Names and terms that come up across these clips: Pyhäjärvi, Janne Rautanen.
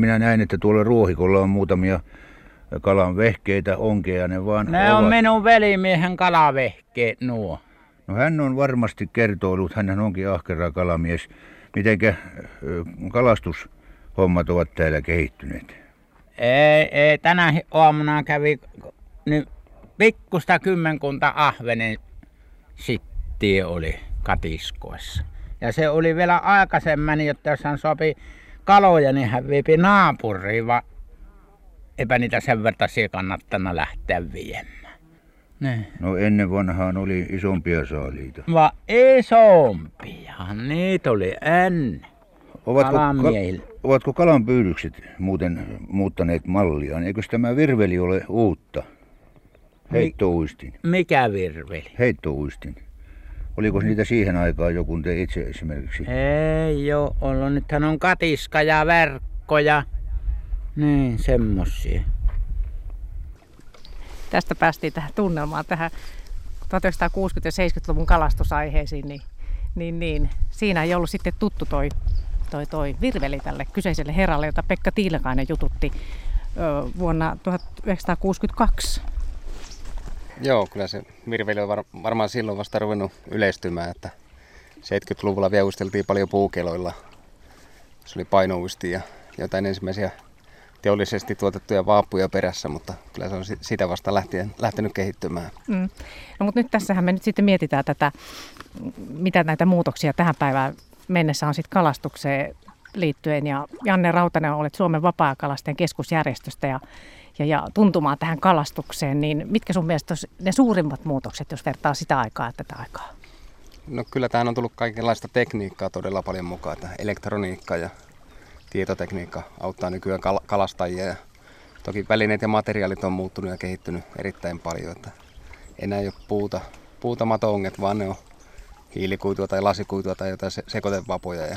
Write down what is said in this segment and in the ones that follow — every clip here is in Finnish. minä näin, että tuolla ruohikolla on muutamia kalan vehkeitä, onkeja ne vaan ne ovat. On minun velimiehen kalavehkeet nuo. No hän on varmasti kertoillut, hän onkin ahkera kalamies. Mitenkä kalastushommat ovat täällä kehittyneet? Ei tänä aamuna kävi niin pikkusta kymmenkunta ahvenen sittiä oli katiskoissa. Ja se oli vielä aikaisemmin, jotta jos hän sopi kaloja, niin hän viipi naapuriin, vaan eipä niitä sen verta kannattanut lähteä viemään. Ne. No ennen vanhaan oli isompia saaliita. Vaan isompia, niitä oli ennen. Ovatko kalanpyydykset muuten muuttaneet malliaan? Eikös tämä virveli ole uutta? Heittouistin. Mikä virveli? Heittouistin. Oliko niitä siihen aikaan joku te itse esimerkiksi? Ei ole ollut. Nythän on katiska ja verkko ja niin, semmosia. Tästä päästiin tähän tunnelmaan, tähän 1960- ja 70-luvun kalastusaiheisiin. Niin. Siinä ei ollut sitten tuttu toi virveli tälle kyseiselle herralle, jota Pekka Tiilikainen jututti vuonna 1962. Joo, kyllä se virveli on varmaan silloin vasta ruvennut yleistymään, että 70-luvulla vieusteltiin paljon puukeloilla. Se oli painouisti ja jotain ensimmäisiä teollisesti tuotettuja vaappuja perässä, mutta kyllä se on sitä vasta lähtenyt kehittymään. Mm. No mutta nyt tässähän me nyt sitten mietitään tätä, mitä näitä muutoksia tähän päivään mennessä on sitten kalastukseen liittyen. Ja Janne Rautanen, olet Suomen Vapaa-kalastajien keskusjärjestöstä ja tuntumaan tähän kalastukseen, niin mitkä sun mielestä ne suurimmat muutokset, jos vertaa sitä aikaa ja tätä aikaa? No kyllä tähän on tullut kaikenlaista tekniikkaa todella paljon mukaan. Elektroniikka ja tietotekniikka auttaa nykyään kalastajia. Ja toki välineet ja materiaalit on muuttunut ja kehittynyt erittäin paljon. Että enää ei ole puuta mato-onget, vaan ne on hiilikuitua tai lasikuitua tai jotain sekoitevapoja. Ja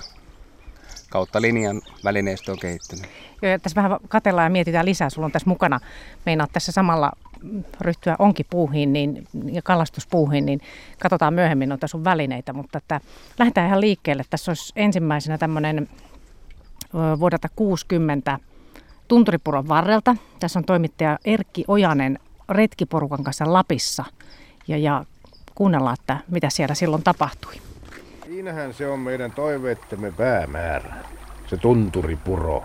kautta linjan välineistö on kehittynyt. Joo, ja tässä vähän katsellaan ja mietitään lisää. Sulla on tässä mukana, meinaat tässä samalla ryhtyä onkipuuhiin ja kalastuspuuhiin, niin katsotaan myöhemmin noita sun välineitä. Mutta että lähdetään ihan liikkeelle. Tässä olisi ensimmäisenä tämmöinen vuodelta 60 Tunturipuron varrelta. Tässä on toimittaja Erkki Ojanen retkiporukan kanssa Lapissa ja kuunnellaan, että mitä siellä silloin tapahtui. Siinähän se on meidän toiveittemme päämäärä, se Tunturipuro,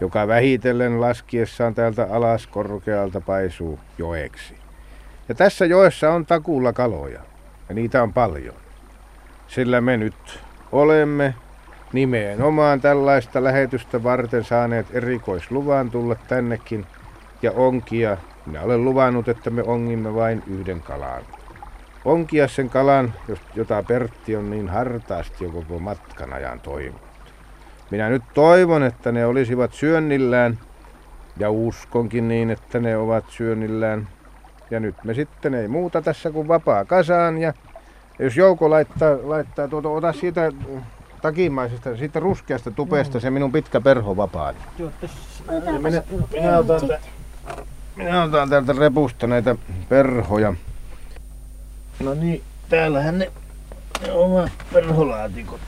joka vähitellen laskiessaan täältä alas korkealta paisuu joeksi. Ja tässä joessa on takuulla kaloja, ja niitä on paljon. Sillä me nyt olemme nimenomaan tällaista lähetystä varten saaneet erikoisluvan tulla tännekin, ja onkia. Minä olen luvannut, että me ongimme vain yhden kalan. Onkia sen kalan, jota Pertti on niin hartaasti jo koko matkan ajan toivonut. Minä nyt toivon, että ne olisivat syönnillään, ja uskonkin niin, että ne ovat syönnillään. Ja nyt me sitten ei muuta tässä kuin vapaa kasaan, ja jos Jouko laittaa ota siitä takimaisesta, siitä ruskeasta tupeesta se minun pitkä perho vapaan. Minä otan täältä repusta näitä perhoja. No niin, täällähän ne ovat perholaatikot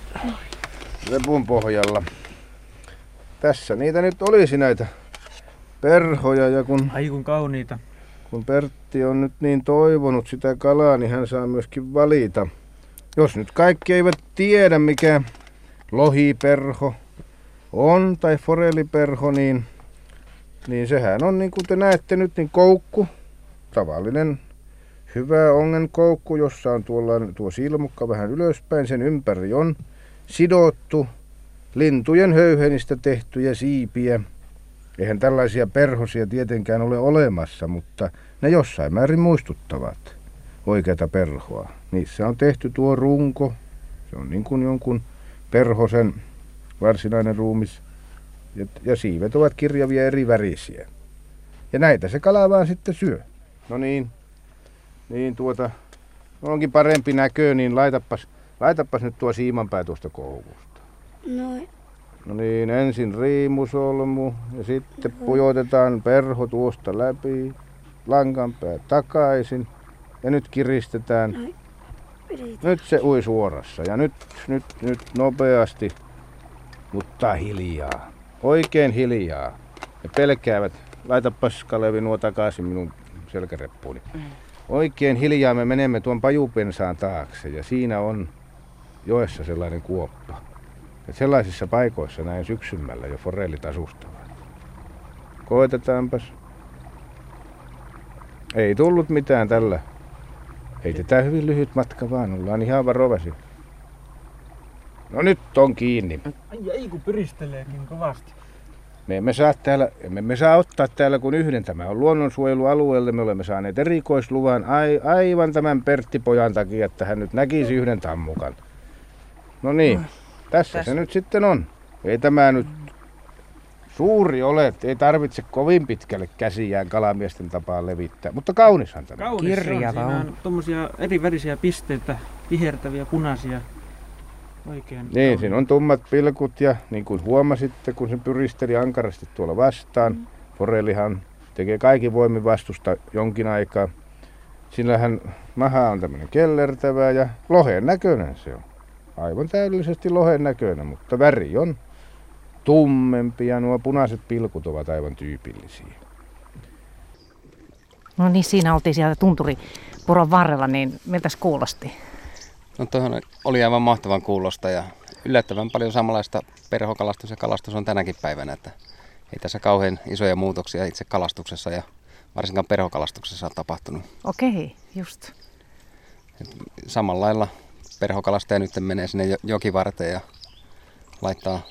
repun pohjalla. Tässä niitä nyt olisi näitä perhoja ja kun... Ai kun kauniita. Kun Pertti on nyt niin toivonut sitä kalaa, niin hän saa myöskin valita. Jos nyt kaikki eivät tiedä mikä lohiperho on tai foreliperho, niin sehän on niin kuin te näette nyt niin koukku, tavallinen. Hyvä ongenkoukku, jossa on tuo silmukka vähän ylöspäin, sen ympäri on sidottu lintujen höyhenistä tehtyjä siipiä. Eihän tällaisia perhosia tietenkään ole olemassa, mutta ne jossain määrin muistuttavat oikeata perhoa. Niissä on tehty tuo runko, se on niin kuin jonkun perhosen varsinainen ruumis, ja siivet ovat kirjavia eri värisiä. Ja näitä se kala vaan sitten syö. No niin. Niin onkin parempi näkö, niin laitapas nyt tuo siimanpää tuosta koukusta. Noin. No niin, ensin riimusolmu ja sitten pujotetaan perho tuosta läpi, lankanpää takaisin ja nyt kiristetään. Noin. Nyt se ui suorassa ja nyt nopeasti, mutta hiljaa. Oikein hiljaa. Ne pelkäävät. Laitapas Kalevi nuo takaisin minun selkäreppuuni. Oikein hiljaa me menemme tuon pajupensaan taakse ja siinä on joessa sellainen kuoppa. Et sellaisissa paikoissa näin syksymällä jo forellit asustavat. Koetetaanpas. Ei tullut mitään tällä. Heitetään hyvin lyhyt matka vaan, ollaan ihan varovasi. No nyt on kiinni. Ai kun pyristeleekin kovasti. Me emme saa ottaa täällä kuin yhden. Tämä on luonnonsuojelualueelle. Me olemme saaneet erikoisluvan aivan tämän Pertti-pojan takia, että hän nyt näkisi yhden tammukan. No niin, tässä se nyt sitten on. Ei tämä nyt suuri ole, ei tarvitse kovin pitkälle käsiään kalamiesten tapaan levittää. Mutta kaunishan tämä. Kaunis kirjava on. Siinä on tuommoisia eri värisiä pisteitä, vihertäviä, punaisia. Oikein. Niin, siinä on tummat pilkut ja niin kuin huomasitte, kun se pyristeli ankarasti tuolla vastaan. Forellihan tekee kaikki voimin vastusta jonkin aikaa. Sillähän maha on tämmöinen kellertävä ja lohen näköinen se on. Aivan täydellisesti lohen näköinen, mutta väri on tummempi ja nuo punaiset pilkut ovat aivan tyypillisiä. No niin, siinä oltiin siellä tunturipuron varrella, niin miltäs kuulosti? No tuohon oli aivan mahtavan kuulosta ja yllättävän paljon samanlaista perhokalastus ja kalastus on tänäkin päivänä, että ei tässä kauhean isoja muutoksia itse kalastuksessa ja varsinkaan perhokalastuksessa on tapahtunut. Okei, just. Samalla lailla perhokalastaja nyt menee sinne jokivarteen ja laittaa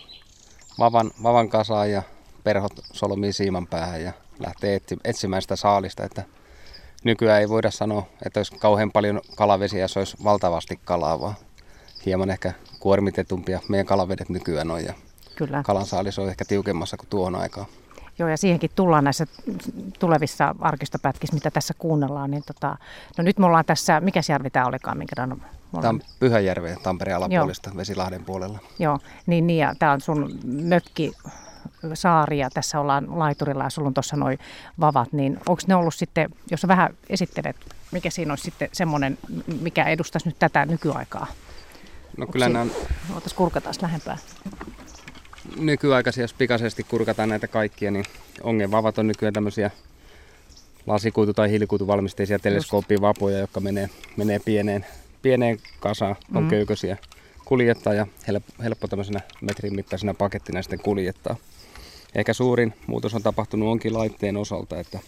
vavan kasaan ja perhot solmii siiman päähän ja lähtee etsimään sitä saalista, että nykyään ei voida sanoa, että olisi kauhean paljon kalavesiä, jos olisi valtavasti kalaa, vaan hieman ehkä kuormitetumpia meidän kalavedet nykyään on. Ja kyllä. Kalansaalis on ehkä tiukemmassa kuin tuohon aikaan. Joo, ja siihenkin tullaan näissä tulevissa arkistopätkissä, mitä tässä kuunnellaan. Niin no nyt me ollaan tässä, mikä järvi tämä olikaan? Minkä rannan me ollaan? Tämä on Pyhäjärvi, Tampereen alapuolista, joo. Vesilahden puolella. Joo, niin ja tämä on sun mökki. Saaria. Tässä ollaan laiturilla ja sulla on tuossa noi vavat, niin onko ne ollut sitten, jos sä vähän esittelet, mikä siinä olisi sitten semmoinen, mikä edustaisi nyt tätä nykyaikaa? No kyllä nämä on... Voitaisiin kurkata lähempää. Nykyaikaisia, jos pikaisesti kurkataan näitä kaikkia, niin ongevavat on nykyään tämmöisiä lasikuitu- tai hilikuituvalmisteisia teleskooppivapoja, jotka menee pieneen kasaan, on köyköisiä. Kuljettaa ja helppo tämmöisenä metrin mittaisena pakettina sitten kuljettaa. Ehkä suurin muutos on tapahtunut onkin laitteen osalta, että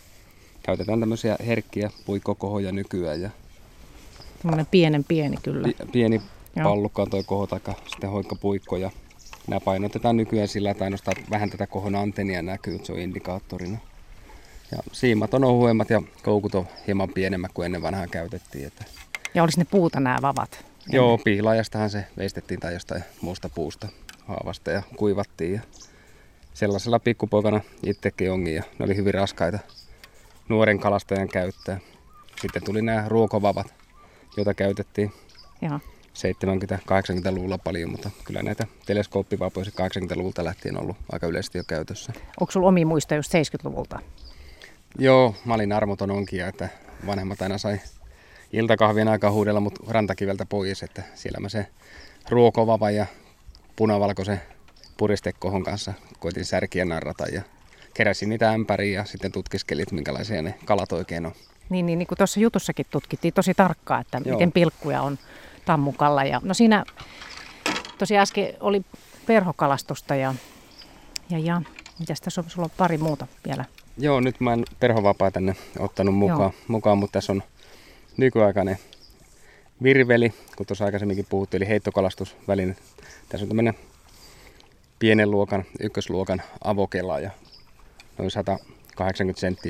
käytetään tämmöisiä herkkiä puikokohoja nykyään. Ja tämmöinen pienen pieni kyllä. Pieni pallukka on toi koho taikka sitten hoikkapuikko ja nämä painotetaan nykyään sillä, että ainoastaan vähän tätä kohon antennia näkyy, että se on indikaattorina. Ja siimat on ohuemmat ja koukut on hieman pienemmät kuin ennen vanhaan käytettiin. Että... Ja olisi ne puuta nämä vavat? Joo, piilaajastahan se veistettiin tai jostain muusta puusta haavasta ja kuivattiin. Ja sellaisella pikkupoikana itsekin onkin ja ne oli hyvin raskaita nuoren kalastajan käyttää. Sitten tuli nämä ruokovavat, joita käytettiin 70-80-luvulla paljon, mutta kyllä näitä teleskooppivapoja 80-luvulta lähtien ollut aika yleisesti jo käytössä. Onko sulla omia muistoja just 70-luvulta? Joo, mä olin armoton onkija, että vanhemmat aina sai... iltakahvien aikaa huudella mut rantakiveltä pois, että siellä mä se ruokovava ja punavalkoisen puristekohon kanssa koitin särkiä narrata ja keräsin niitä ämpäriin ja sitten tutkiskelit, minkälaisia ne kalat oikein on. Niin kuin tuossa jutussakin tutkittiin tosi tarkkaan, että miten pilkkuja on tammukalla. Ja, no siinä tosiaan äsken oli perhokalastusta ja mitäs tässä on, sulla on pari muuta vielä? Joo, nyt mä en perhovapaa tänne ottanut mukaan mutta tässä on nykyaikainen virveli, kun tuossa aikaisemminkin puhuttiin, eli heittokalastusväline. Tässä on tämmöinen pienen luokan, ykkösluokan avokela ja noin 180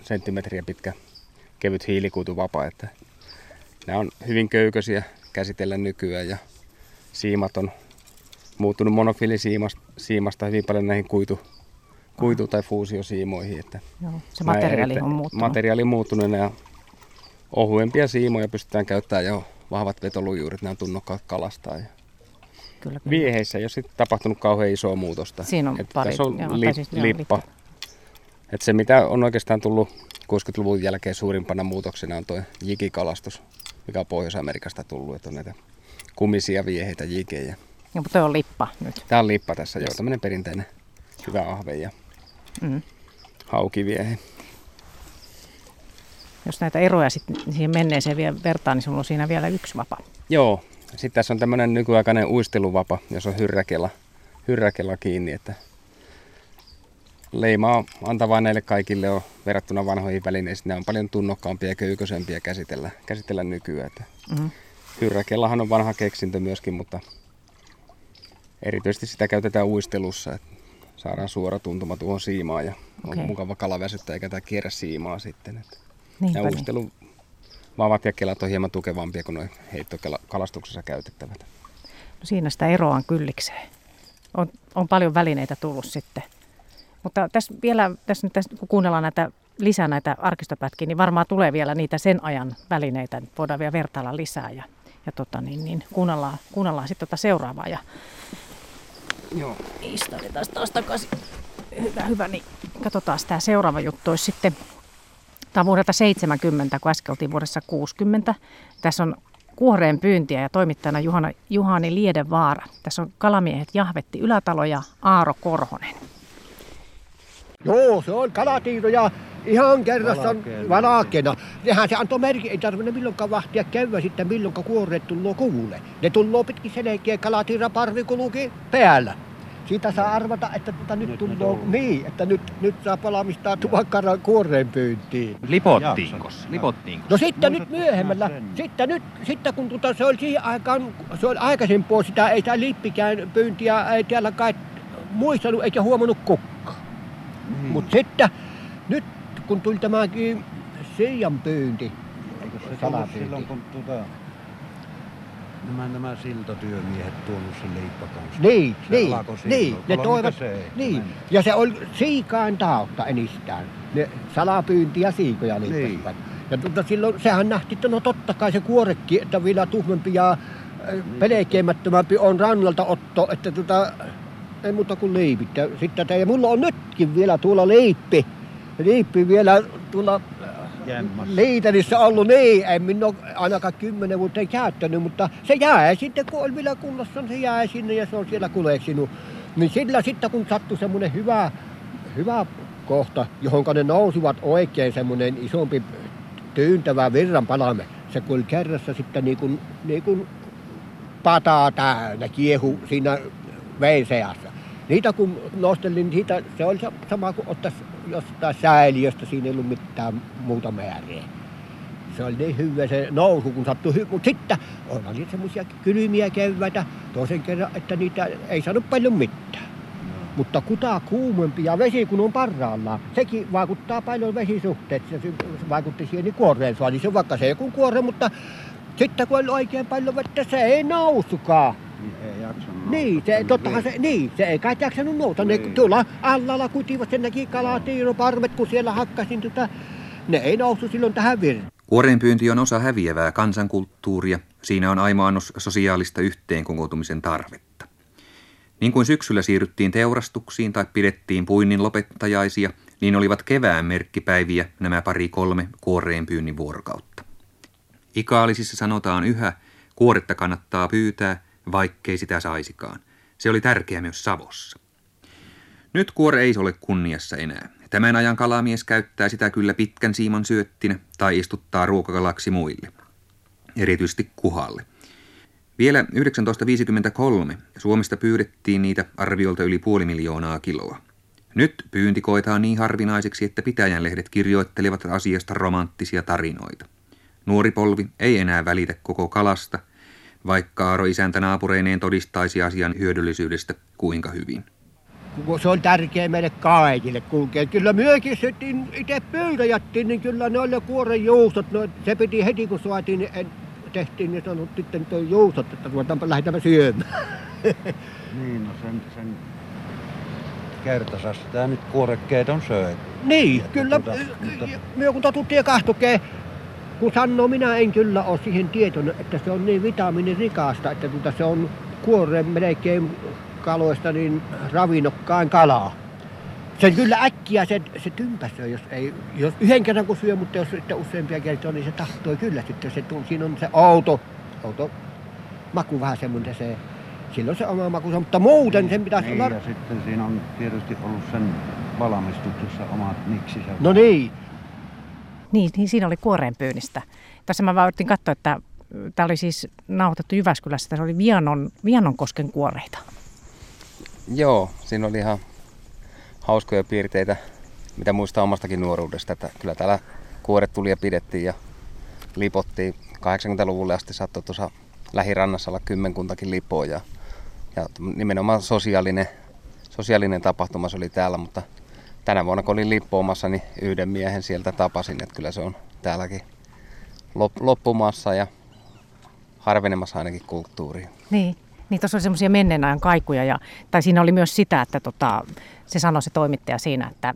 senttimetriä pitkä kevyt hiilikuituvapa. Että nämä on hyvin köyköisiä käsitellä nykyään ja siimat on muuttunut monofilisiimasta hyvin paljon näihin kuitu- tai fuusiosiimoihin. Että joo, se materiaali on muuttunut. Materiaali on muuttunut ja ohuempia siimoja pystytään käyttämään ja vahvat vetolujuudet, nämä on tunnokkaat kalastaa. Kyllä. Vieheissä ei ole sitten tapahtunut kauhean isoa muutosta. Siinä on pari. Tässä on lippa. Se mitä on oikeastaan tullut 60-luvun jälkeen suurimpana muutoksena on tuo jikikalastus, mikä on Pohjois-Amerikasta tullut. Että on näitä kumisia vieheitä jikejä. Mutta tuo on lippa nyt. Tämä on lippa tässä, joo, tämmöinen perinteinen hyvä ahve ja haukiviehe. Jos näitä eroja sitten siihen menneeseen vielä vertaan, niin sulla on siinä vielä yksi vapa. Joo. Sitten tässä on tämmöinen nykyaikainen uisteluvapa, jos on hyrräkela kiinni, että leimaa antavaa näille kaikille on verrattuna vanhoihin välineisiin. Ne on paljon tunnokkaampia ja köyköisempiä käsitellä nykyään. Mm-hmm. Hyrräkellahan on vanha keksintö myöskin, mutta erityisesti sitä käytetään uistelussa. Että saadaan suora tuntuma tuohon siimaan ja on mukava kala väsyttää eikä tämä kierrä siimaa sitten. Että nämä uisteluvavat ja kelat on hieman tukevampia kuin nuo heittokalastuksessa käytettävät. No siinä sitä eroa on kyllikseen. On paljon välineitä tullut sitten. Mutta tässä kun kuunnellaan lisää näitä arkistopätkiä, niin varmaan tulee vielä niitä sen ajan välineitä. Voidaan vielä vertailla lisää ja kuunnellaan sitten seuraavaa. Ja... Joo. Istutetaan taas takaisin. Hyvä. Niin katsotaan, tämä seuraava juttu olisi sitten. Tämä on vuodelta 70, kun äsken oltiin vuodessa 60. Tässä on kuoreen pyyntiä ja toimittajana Juhani Liedevaara. Tässä on kalamiehet Jahvetti Ylätalo ja Aaro Korhonen. Joo, se on kalatiinoja ihan kerrassa valakena. Nehän se antoi merkin, ei tarvitse milloinkaan vahtia käydä sitten, milloinkaan kuoreet tullut kuulle. Ne tullut pitkin selkeä, kalatiiraparvi kulukin päällä. Siitä saa arvata, että nyt tullut niin, että nyt saa palamistaa tupakkaran kuoreen pyyntiin. Lipottiinko? No sitten nyt myöhemmällä. Sitten kun se oli siihen aikaan, se oli aikaisempaa, sitä ei saa lippikään pyyntiä, ei täällä kai muistanut eikä huomannut kukkaan. Mm-hmm. Mutta sitten, nyt kun tuli tämäkin siian pyynti, eikö se salapyynti? Silloin kun nämä siltatyömiehet tuonut sen liippakanssa. Niin, ne toivat. Niin. Ja se oli siikain tautta enistään. Ne salapyynti ja siikoja liippasivat. Niin. Ja silloin sehän nähtiin, että no totta kai se kuorekki, että vielä tuhmempi ja pelkeämättömämpi on rannalta otto, että ei muuta kuin liipit. Ja mulla on nytkin vielä tuolla liippi. Liippi vielä tuolla liitelissä ollut niin. En minä ole ainakaan 10 vuotta käyttänyt, mutta se jää sitten, kun oli vielä kunnossa, se jää sinne ja se on siellä kuleksinut. Niin sillä sitten, kun sattui semmoinen hyvä kohta, johon ne nousivat oikein semmoinen isompi tyyntävä virranpalame, se kun oli kerrassa sitten niin kuin pataa täynnä kiehu siinä veen seassa. Niitä kun nostelin, niin se oli sama kuin ottaisi jostain säiliöstä, siinä ei ollut mitään muuta määrää. Se oli niin hyvä se nousu, kun sattui mutta sitten oli semmoisia kylmiä keväitä toisen kerran, että niitä ei saanut paljon mitään. No. Mutta kuta kuumempi ja vesi kun on parrallaan, sekin vaikuttaa paljon vesisuhteet. Se vaikutti siihen niin kuoreen saaliin, se vaikka se joku kuore, mutta sitten kun oli oikein paljon vettä, se ei nousukaan. Se ei kai jaksanut nousta. Niin. Ne tuolla allalla kutivat sen näki kalatiinoparvet, kun siellä hakkasin ne ei noussut silloin tähän virran. Kuoreenpyynti on osa häviävää kansankulttuuria. Siinä on aimo annos sosiaalista yhteenkokoutumisen tarvetta. Niin kuin syksyllä siirryttiin teurastuksiin tai pidettiin puinnin lopettajaisia, niin olivat kevään merkkipäiviä nämä 2-3 kuoreenpyynnin vuorokautta. Ikaalisissa sanotaan yhä, kuoretta kannattaa pyytää, vaikkei sitä saisikaan. Se oli tärkeä myös Savossa. Nyt kuore ei ole kunniassa enää. Tämän ajan kalamies käyttää sitä kyllä pitkän siiman syöttinä tai istuttaa ruokakalaksi muille, erityisesti kuhalle. Vielä 1953 Suomesta pyydettiin niitä arviolta yli 500 000 kiloa. Nyt pyynti koetaan niin harvinaiseksi, että pitäjänlehdet kirjoittelevat asiasta romanttisia tarinoita. Nuori polvi ei enää välitä koko kalasta, vaikka Aaro isäntä naapureineen todistaisi asian hyödyllisyydestä kuinka hyvin. Se on tärkeä meille kaikille kulkea. Kyllä myökin itse pyytäjättiin, niin kyllä ne oli kuoren juustot. No, se piti heti kun saatiin, niin tehtiin niin sanottu sitten tuo juustot, että ruvetaanpa lähdetään syömään. Niin, no sen kertasas tämä nyt kuorekkeet on söi. Niin, ja kyllä. Myö kun totuttiin ja kahtokeen. Kun sanoo, minä en kyllä ole siihen tietoinen, että se on niin vitamiinirikasta, että se on kuoreen melkein kaloista niin ravinnokkaan kalaa. Se kyllä äkkiä se tympäsee, jos yhden kerran kun syö, mutta jos sitten useampia kertaa, niin se tahtoo kyllä sitten. Siinä on se outo maku vähän semmoinen, silloin se oma makunsa, mutta muuten sen pitäisi olla... Ja sitten siinä on tietysti ollut sen valmistuksessa omat miksinsä. No niin. Niin, siinä oli kuoreenpyynnistä. Tässä mä vaan yritin katsoa, että tämä oli siis nauhoitettu Jyväskylässä. Tässä oli Vianonkosken kuoreita. Joo, siinä oli ihan hauskoja piirteitä, mitä muistaa omastakin nuoruudesta. Että kyllä täällä kuoret tuli ja pidettiin ja lipottiin. 80-luvulle asti saattoi tuossa lähirannassa olla kymmenkuntakin lipoa. Ja nimenomaan sosiaalinen tapahtuma se oli täällä, mutta tänä vuonna kun olin lippoomassa, niin yhden miehen sieltä tapasin. Että kyllä se on täälläkin loppumassa ja harvenemassa ainakin kulttuuriin. Niin tuossa oli semmoisia menneen ajan kaikuja. Tai siinä oli myös sitä, että se sanoi se toimittaja siinä, että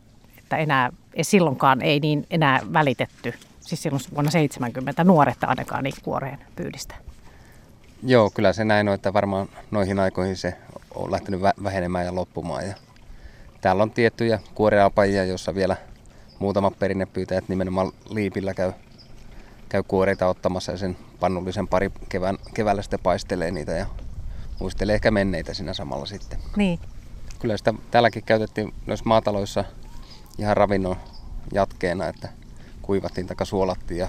enää silloinkaan ei niin enää välitetty. Siis silloin vuonna 70 nuoretta ainakaan niin kuoreen pyydistä. Joo, kyllä se näin on, että varmaan noihin aikoihin se on lähtenyt vähenemään ja loppumaan. Ja täällä on tiettyjä kuoreapajia, joissa vielä muutamat perinnepyytäjät nimenomaan liipillä käy kuoreita ottamassa ja sen pannullisen pari keväällä sitten paistelee niitä ja muistelee ehkä menneitä siinä samalla sitten. Niin. Kyllä sitä täälläkin käytettiin myös maataloissa ihan ravinnon jatkeena, että kuivattiin tai suolattiin ja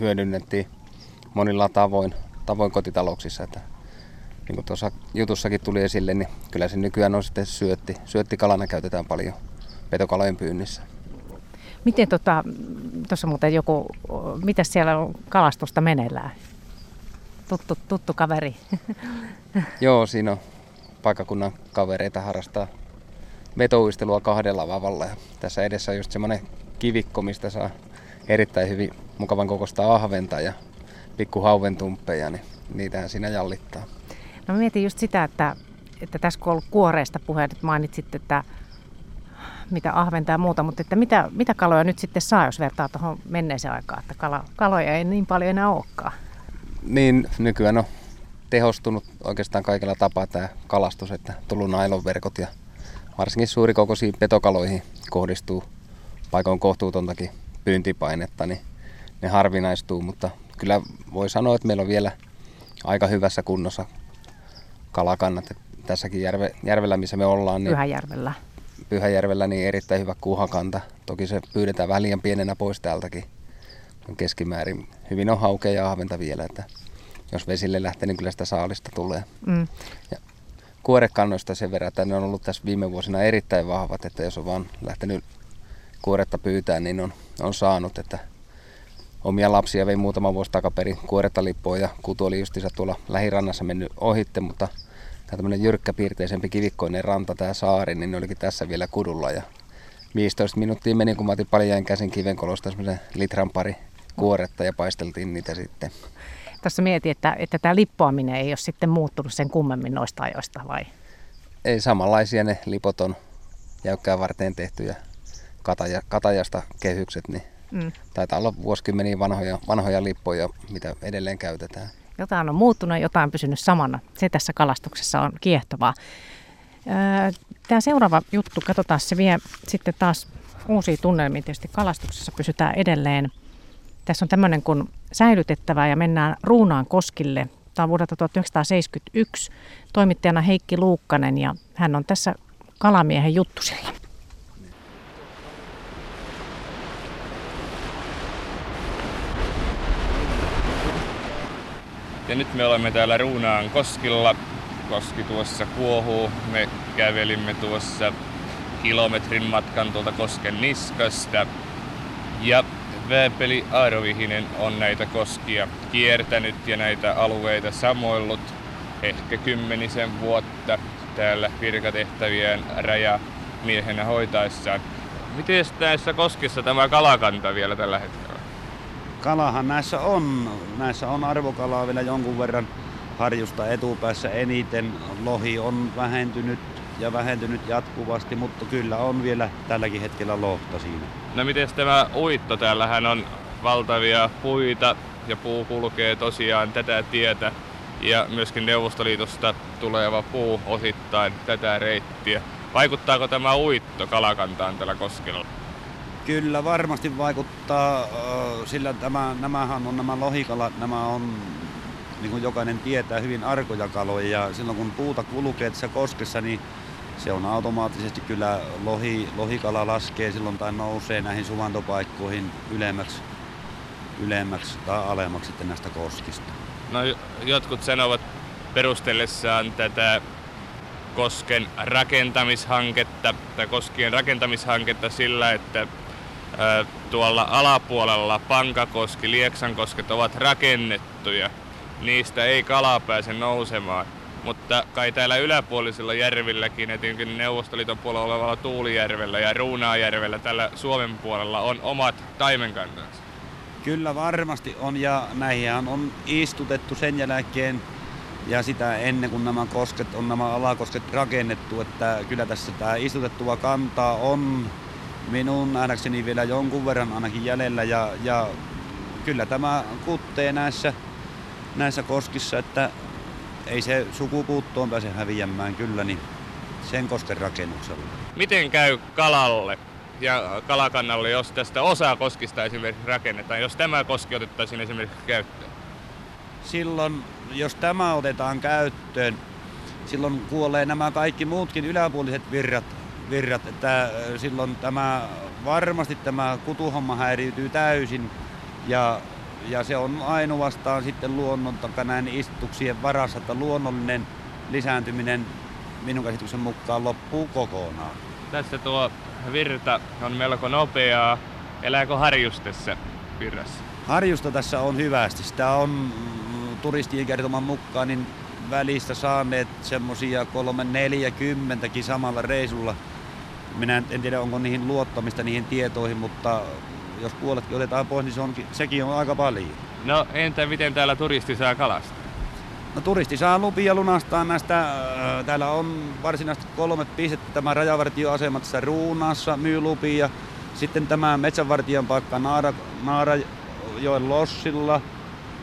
hyödynnettiin monilla tavoin kotitalouksissa. Että niin kuin tuossa jutussakin tuli esille, niin kyllä se nykyään on sitten syötti. Syöttikalana käytetään paljon petokalojen pyynnissä. Miten tuossa muuten mitä siellä on kalastusta meneillään? Tuttu kaveri. Joo, siinä on paikkakunnan kavereita harrastaa vetouistelua kahdella vavalla. Ja tässä edessä on just semmoinen kivikko, mistä saa erittäin hyvin mukavan kokoista ahventa ja pikkuhauventumppeja, niin niitähän siinä jallittaa. No mietin just sitä, että tässä kun on ollut kuoreesta puheen, että mainitsit, että mitä ahventa ja muuta, mutta että mitä kaloja nyt sitten saa, jos vertaa tuohon menneeseen aikaan, että kaloja ei niin paljon enää olekaan. Niin, nykyään on tehostunut oikeastaan kaikella tapaa tämä kalastus, että tullut nailonverkot ja varsinkin suurikokoisiin petokaloihin kohdistuu paikoin kohtuutontakin pyyntipainetta, niin ne harvinaistuu, mutta kyllä voi sanoa, että meillä on vielä aika hyvässä kunnossa kalakannat. Tässäkin järvellä, missä me ollaan, niin Pyhäjärvellä niin erittäin hyvä kuhakanta. Toki se pyydetään vähän liian pienenä pois täältäkin keskimäärin. Hyvin on haukea ja ahventa vielä, että jos vesille lähtee, niin kyllä sitä saalista tulee. Mm. Ja kuorekannoista sen verran, että ne on ollut tässä viime vuosina erittäin vahvat, että jos on vaan lähtenyt kuoretta pyytää, niin on saanut. Että omia lapsia vei muutama vuosi takaperin kuoretta lippoon ja kutu oli justiinsa tuolla lähirannassa mennyt ohitte, mutta tämä tämmöinen jyrkkäpiirteisempi kivikkoinen ranta, tämä saari, niin ne olikin tässä vielä kudulla. Ja 15 minuuttia meni, kun mä otin paljain käsin kivenkolosta semmoisen litran pari kuoretta ja paisteltiin niitä sitten. Tuossa mietin, että tämä lippoaminen ei ole sitten muuttunut sen kummemmin noista ajoista vai? Ei, samanlaisia ne lipot on jäykkää varten tehtyjä. Katajasta kehykset, niin taitaa olla vuosikymmeniä vanhoja lippoja, mitä edelleen käytetään. Jotain on muuttunut, jotain on pysynyt samana. Se tässä kalastuksessa on kiehtovaa. Tämä seuraava juttu, katsotaan, se vie sitten taas uusia tunnelmia. Tietysti kalastuksessa pysytään edelleen. Tässä on tämmöinen kuin säilytettävää ja mennään Ruunaan koskille. Tämä on vuodelta 1971. Toimittajana Heikki Luukkanen ja hän on tässä kalamiehen juttusilla. Ja nyt me olemme täällä Ruunaan koskilla. Koski tuossa kuohuu. Me kävelimme tuossa kilometrin matkan tuolta kosken niskasta. Ja Vääpeli Aarovihinen on näitä koskia kiertänyt ja näitä alueita samoillut ehkä kymmenisen vuotta täällä virkatehtävien rajamiehenä hoitaessaan. Miten näissä koskissa tämä kalakanta vielä tällä hetkellä? Kalahan näissä on arvokalaa vielä jonkun verran harjusta etupäässä eniten. Lohi on vähentynyt jatkuvasti, mutta kyllä on vielä tälläkin hetkellä lohta siinä. No mites tämä uitto? Täällähän on valtavia puita ja puu kulkee tosiaan tätä tietä ja myöskin Neuvostoliitosta tuleva puu osittain tätä reittiä. Vaikuttaako tämä uitto kalakantaan tällä koskella? Kyllä varmasti vaikuttaa, sillä nämähän on nämä lohikalat, nämä on niin kuin jokainen tietää, hyvin arkoja kaloja. Ja silloin kun puuta kulkee tässä koskessa, niin se on automaattisesti kyllä lohikala laskee silloin tai nousee näihin suvantopaikkoihin ylemmäksi tai alemmaksi näistä koskista. No, jotkut sanovat perustellessaan tätä koskien rakentamishanketta sillä, että tuolla alapuolella Pankakoski, Lieksankosket ovat rakennettuja. Niistä ei kalaa pääse nousemaan. Mutta kai täällä yläpuolisilla järvilläkin, etenkin Neuvostoliiton puolella olevalla Tuulijärvellä ja Ruunaajärvellä, tällä Suomen puolella on omat taimenkantansa. Kyllä varmasti on, ja näihin on istutettu sen jälkeen ja sitä ennen kuin nämä alakosket rakennettu, että kyllä tässä tämä istutettua kantaa on minun nähdäkseni vielä jonkun verran ainakin jäljellä, ja kyllä tämä kuttee näissä koskissa, että ei se sukupuuttoon pääse häviämään kyllä niin sen kosken rakennuksella. Miten käy kalalle ja kalakannalle, jos tästä osa koskista esimerkiksi rakennetaan, jos tämä koski otettaisiin esimerkiksi käyttöön? Silloin, jos tämä otetaan käyttöön, silloin kuolee nämä kaikki muutkin yläpuoliset virrat, että silloin varmasti tämä kutuhomma häiriytyy täysin, ja se on ainoastaan sitten luonnon näin istutuksien varassa, että luonnollinen lisääntyminen minun käsityksen mukaan loppuu kokonaan. Tässä tuo virta on melko nopeaa. Elääkö harjus tässä virrassa? Harjusta tässä on hyvästi. Sitä on turistien kertoman mukaan niin välistä saaneet semmosia 30-40 samalla reisulla. Minä en tiedä, onko niihin luottamista niihin tietoihin, mutta jos puoletkin otetaan pois, niin sekin on aika paljon. No entä miten täällä turisti saa kalastaa? No, turisti saa lupia lunastaa näistä. Täällä on varsinaisesti 3 pistettä. Tämä rajavartioasema tässä Ruunaassa myy lupia. Sitten tämä metsänvartijan paikka Naarajoen lossilla.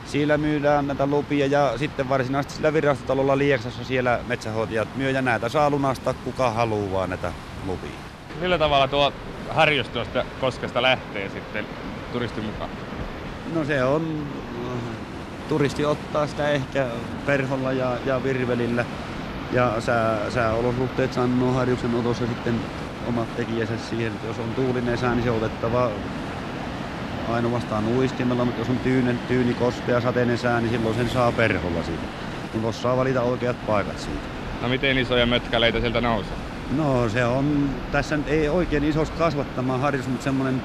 Siellä myydään näitä lupia, ja sitten varsinaisesti sillä virastotalolla Lieksassa siellä metsähoitajat myy, ja näitä saa lunastaa kuka haluaa näitä lupia. Millä tavalla tuo harjus tuosta koskesta lähtee sitten turistin mukaan? No se on... Turisti ottaa sitä ehkä perholla ja virvelillä, ja sääolosuhteet sanoo harjuksen otossa sitten omat tekijänsä siihen. Jos on tuulinen sää, niin se otettava ainoastaan uistimella, mutta jos on tyyni, kostea, sateinen sää, niin silloin sen saa perholla siitä, kun osaa valita oikeat paikat siitä. No miten isoja mötkäleitä sieltä nousee? No se on, tässä nyt ei oikein isosti kasvattamaan harjus, mutta semmoinen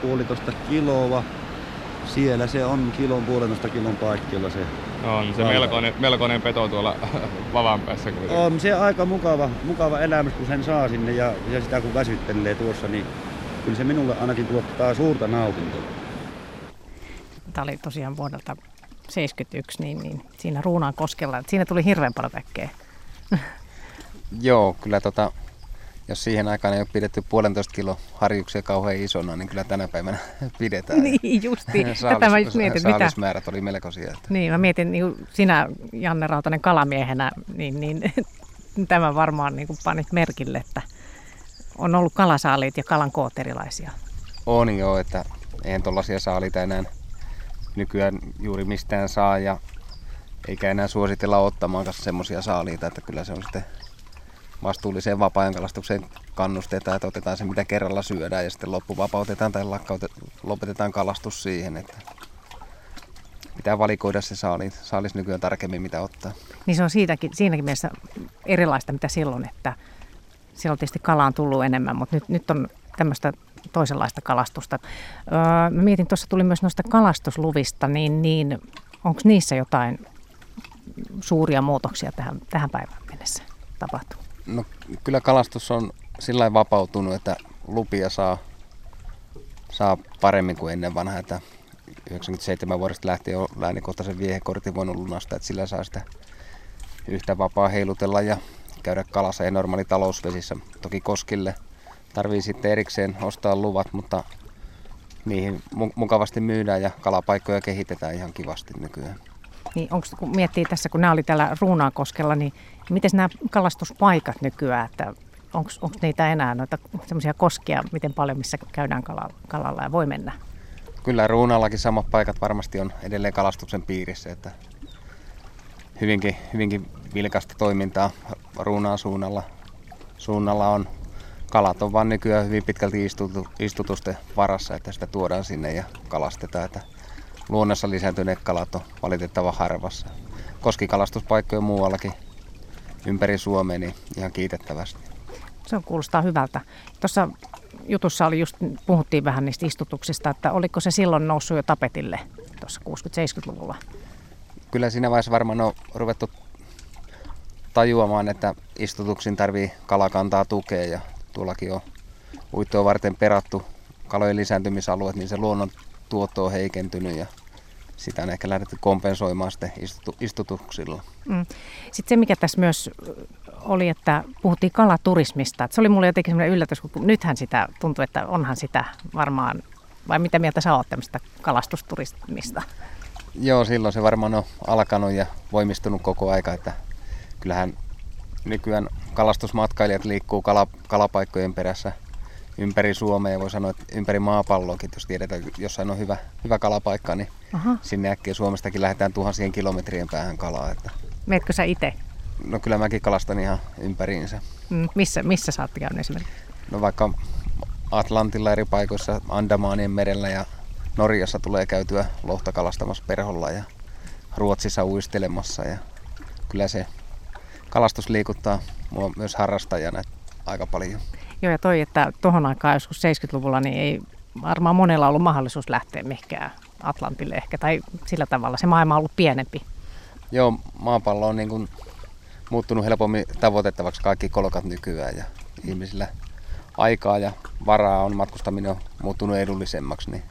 1,5 kiloa. Siellä se on 1,5 kilon paikkeilla se. On se melkoinen peto tuolla vavan päässä. On se aika mukava elämys, kun sen saa sinne, ja sitä kun väsyttelee tuossa, niin kyllä se minulle ainakin tuottaa suurta nautintoa. Tämä oli tosiaan vuodelta 1971, niin siinä Ruunaan koskella, siinä tuli hirveän paljon väkeä. Joo, kyllä jos siihen aikaan ei ole pidetty 1,5 kilon harjuksia kauhean isona, niin kyllä tänä päivänä pidetään. Niin, justiin. Saalismäärät oli melkoisia. Että... Niin, mä mietin, niin sinä, Janne Rautanen, kalamiehenä, niin tämä varmaan niin panit merkille, että on ollut kalasaaliit ja kalan koot erilaisia. On joo, että eihän tuollaisia saaliita enää nykyään juuri mistään saa, ja eikä enää suositella ottamaan semmoisia saaliita, että kyllä se on sitten... vastuulliseen vapaa-ajankalastukseen kannustetaan, että otetaan se mitä kerralla syödään, ja sitten loppuvapautetaan tai lopetetaan kalastus siihen. Että pitää valikoida se saalis nykyään tarkemmin mitä ottaa. Niin se on siinäkin mielessä erilaista mitä silloin, että silloin tietysti kalaa on tullut enemmän, mutta nyt on tämmöistä toisenlaista kalastusta. Mä mietin, tuossa tuli myös noista kalastusluvista, niin onko niissä jotain suuria muutoksia tähän päivään mennessä tapahtuu? No kyllä kalastus on sillä lailla vapautunut, että lupia saa paremmin kuin ennen vanhaa. 97 vuodesta lähtien on läänikohtaisen viehekortin voinut lunastaa, että sillä saa sitä yhtä vapaa heilutella ja käydä kalassa ja normaali talousvesissä. Toki koskille tarvii sitten erikseen ostaa luvat, mutta niihin mukavasti myydään ja kalapaikkoja kehitetään ihan kivasti nykyään. Niin onko, kun miettii tässä, kun nämä oli täällä Ruunaankoskella, niin miten nämä kalastuspaikat nykyään, että onko niitä enää noita semmoisia koskia, miten paljon missä käydään kalalla ja voi mennä? Kyllä Ruunallakin samat paikat varmasti on edelleen kalastuksen piirissä, että hyvinkin vilkasta toimintaa Ruunaan suunnalla on. Kalat on vaan nykyään hyvin pitkälti istutusten varassa, että sitä tuodaan sinne ja kalastetaan. Että luonnossa lisääntyneet kalat on valitettavan harvassa. Koskikalastuspaikkoja muuallakin ympäri Suomea niin ihan kiitettävästi. Se kuulostaa hyvältä. Tuossa jutussa oli just, puhuttiin vähän niistä istutuksista, että oliko se silloin noussut jo tapetille tuossa 60-70-luvulla? Kyllä siinä vaiheessa varmaan on ruvettu tajuamaan, että istutuksiin tarvii kalakantaa tukea ja tuollakin on uittoa varten perattu kalojen lisääntymisalueet, niin se luonnon tuotto on heikentynyt ja sitä on ehkä lähdetty kompensoimaan sitten istutuksilla. Sitten se, mikä tässä myös oli, että puhuttiin kalaturismista. Se oli mulle jotenkin sellainen yllätys, kun nythän sitä tuntuu, että onhan sitä varmaan, vai mitä mieltä sä oot tämmöistä kalastusturismista? Joo, silloin se varmaan on alkanut ja voimistunut koko aika, että kyllähän nykyään kalastusmatkailijat liikkuu kalapaikkojen perässä ympäri Suomea ja voi sanoa, että ympäri maapalloakin, jos tiedetään, että jossain on hyvä kalapaikka, niin aha, sinne äkkiä Suomestakin lähdetään tuhansien kilometrien päähän kalaa. Että meetkö sä itse? No kyllä mäkin kalastan ihan ympäriinsä. Missä sä oot käynyt esimerkiksi? No vaikka Atlantilla eri paikoissa, Andamanien merellä ja Norjassa tulee käytyä lohta kalastamassa perholla ja Ruotsissa uistelemassa. Ja kyllä se kalastus liikuttaa mua myös harrastajana aika paljon. Joo, ja toi, että tuohon aikaan joskus 70-luvulla niin ei varmaan monella ollut mahdollisuus lähteä mihinkään Atlantille ehkä, tai sillä tavalla se maailma on ollut pienempi. Joo, maapallo on niin kuin muuttunut helpommin tavoitettavaksi kaikki kolkat nykyään, ja ihmisillä aikaa ja varaa on, matkustaminen on muuttunut edullisemmaksi, niin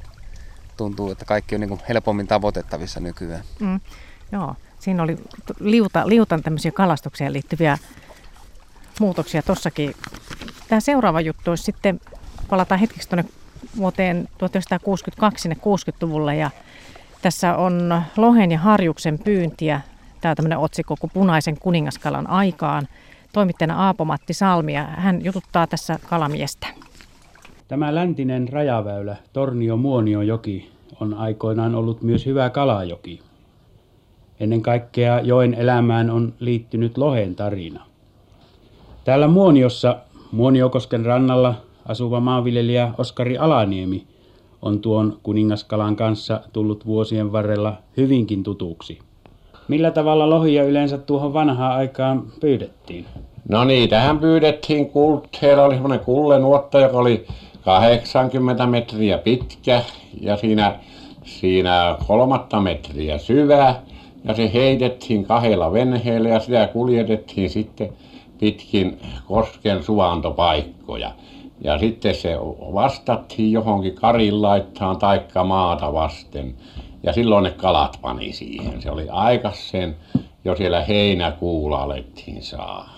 tuntuu, että kaikki on niin kuin helpommin tavoitettavissa nykyään. Joo, siinä oli liutan tämmöisiä kalastukseen liittyviä muutoksia tossakin. Tämä seuraava juttu olisi sitten, palataan hetkeksi tuonne vuoteen 1962 60-luvulle ja tässä on lohen ja harjuksen pyyntiä. Tämä on tämmöinen otsikko kuin Punaisen kuningaskalan aikaan. Toimittajana Aapo-Matti Salmi ja hän jututtaa tässä kalamiestä. Tämä läntinen rajaväylä Tornio-Muoniojoki on aikoinaan ollut myös hyvä kalajoki. Ennen kaikkea joen elämään on liittynyt lohen tarina. Täällä Muoniossa, Muoniokosken rannalla asuva maanviljelijä Oskari Alaniemi on tuon kuningaskalan kanssa tullut vuosien varrella hyvinkin tutuksi. Millä tavalla lohia yleensä tuohon vanhaan aikaan pyydettiin? No niitähän pyydettiin kultteilla. Oli semmoinen kullenuotta, joka oli 80 metriä pitkä ja siinä 3 metriä syvä. Ja se heitettiin 2 venheellä ja sitä kuljetettiin sitten pitkin kosken suvantopaikkoja. Ja sitten se vastattiin johonkin karin laittaan taikka maata vasten. Ja silloin ne kalat pani siihen. Se oli aikaisen, jo siellä heinäkuulla alettiin saada.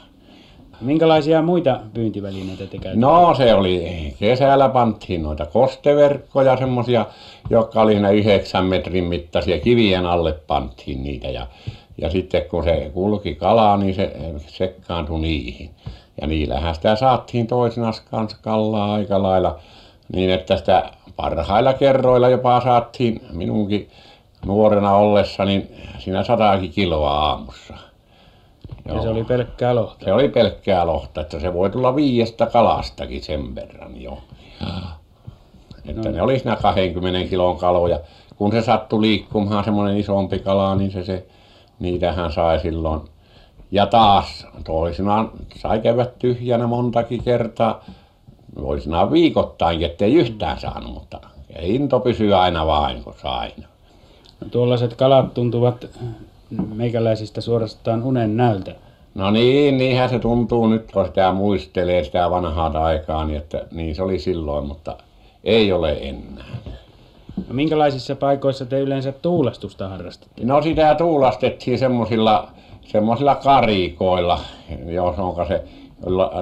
Minkälaisia muita pyyntivälineitä te käytettiin? No se oli, kesällä pantiin noita kosteverkkoja semmoisia, jotka oli siinä 9 metrin mittaisia, kivien alle pantiin niitä. Ja sitten kun se kulki kalaa, niin se sekkaantui niihin. Ja niillähän sitä saatiin toisinaan kanssa kalaa aika lailla niin, että sitä parhailla kerroilla jopa saatiin minunkin nuorena ollessa, niin siinä 100 kiloa aamussa. Joo. Ja se oli pelkkää lohta? Se oli pelkkää lohta, että se voi tulla 5 kalastakin sen verran jo. Että ne oli siinä 20 kilon kaloja. Kun se sattui liikkumaan semmoinen isompi kala, niin niitähän sai silloin. Ja taas toisinaan sai käydä tyhjänä montakin kertaa. Toisinaan viikoittainkin, ettei yhtään saanut, mutta into pysyy aina vain, kun sai. No, tuollaiset kalat tuntuvat meikäläisistä suorastaan unen näöltä. No niin, niinhän se tuntuu nyt, kun sitä muistelee sitä vanhaa aikaa, niin, että, niin se oli silloin, mutta ei ole enää. No, minkälaisissa paikoissa te yleensä tuulastusta harrastettiin? No sitä tuulastettiin semmoisilla karikoilla, jos onka se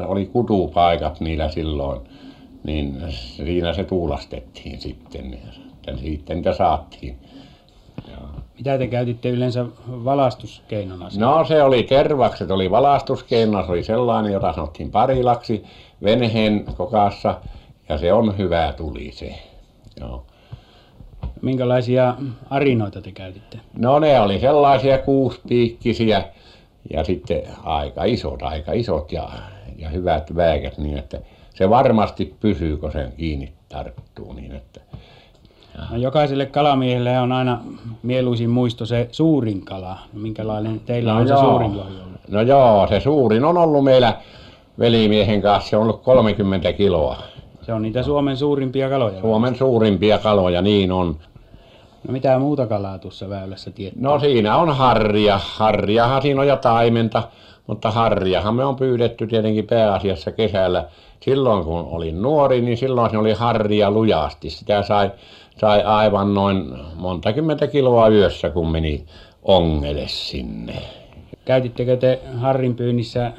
oli kutupaikat niillä silloin, niin siinä se tuulastettiin sitten ja sitten niitä saatiin. Joo. Mitä te käytitte yleensä valastuskeinona? No se oli tervakset, oli valastuskeinona, se oli sellainen, jota sanottiin parilaksi venheen kokassa ja se on hyvä tuli se. Joo. minkälaisia arinoita te käytitte? No ne oli sellaisia kuuspiikkisiä ja sitten aika isot ja hyvät vääkät niin, että se varmasti pysyy, kun sen kiinni tarttuu niin, että... No, jokaiselle kalamiehelle on aina mieluisin muisto se suurin kala. Minkälainen teillä on se suurin lohi ollut? No joo, se suurin on ollut meillä velimiehen kanssa, se on ollut 30 kiloa. Se on niitä Suomen suurimpia kaloja. Suomen suurimpia kaloja, niin on. No mitä muuta kalaa tuossa väylässä tietää? No siinä on harja. Harjahan siinä on ja taimenta, mutta harjahan me on pyydetty tietenkin pääasiassa kesällä. Silloin kun olin nuori, niin silloin se oli harja lujasti. Sitä sai aivan noin montakymmentä kiloa yössä, kun meni ongelle sinne. Käytittekö te harrin pyynnissä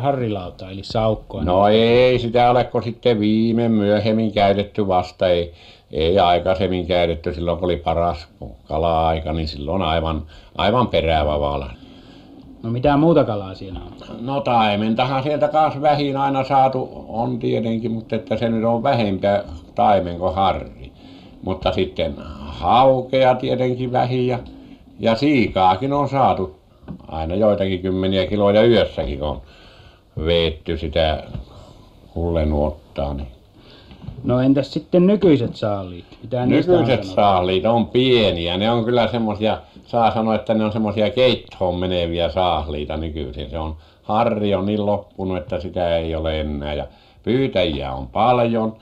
harrilautaa, eli saukkoa? No ei sitä ole, kun sitten myöhemmin käytetty vasta. Ei aikaisemmin käytetty, silloin kun oli paras kala-aika, niin silloin aivan peräävä vala. No mitä muuta kalaa siinä on? No taimentahan sieltä taas vähin aina saatu on tietenkin, mutta että se nyt on vähempää taimen kuin harri. Mutta sitten haukea tietenkin vähin ja siikaakin on saatu aina joitakin kymmeniä kiloja yössäkin, kun on veetty sitä hullenuottaa. Niin. No entäs sitten nykyiset saaliit? Nykyiset saaliit on pieniä. Ne on kyllä semmoisia, saa sanoa, että ne on semmoisia keittoon meneviä saaliita nykyisin. Se on, harri on niin loppunut, että sitä ei ole enää. Ja pyytäjiä on paljon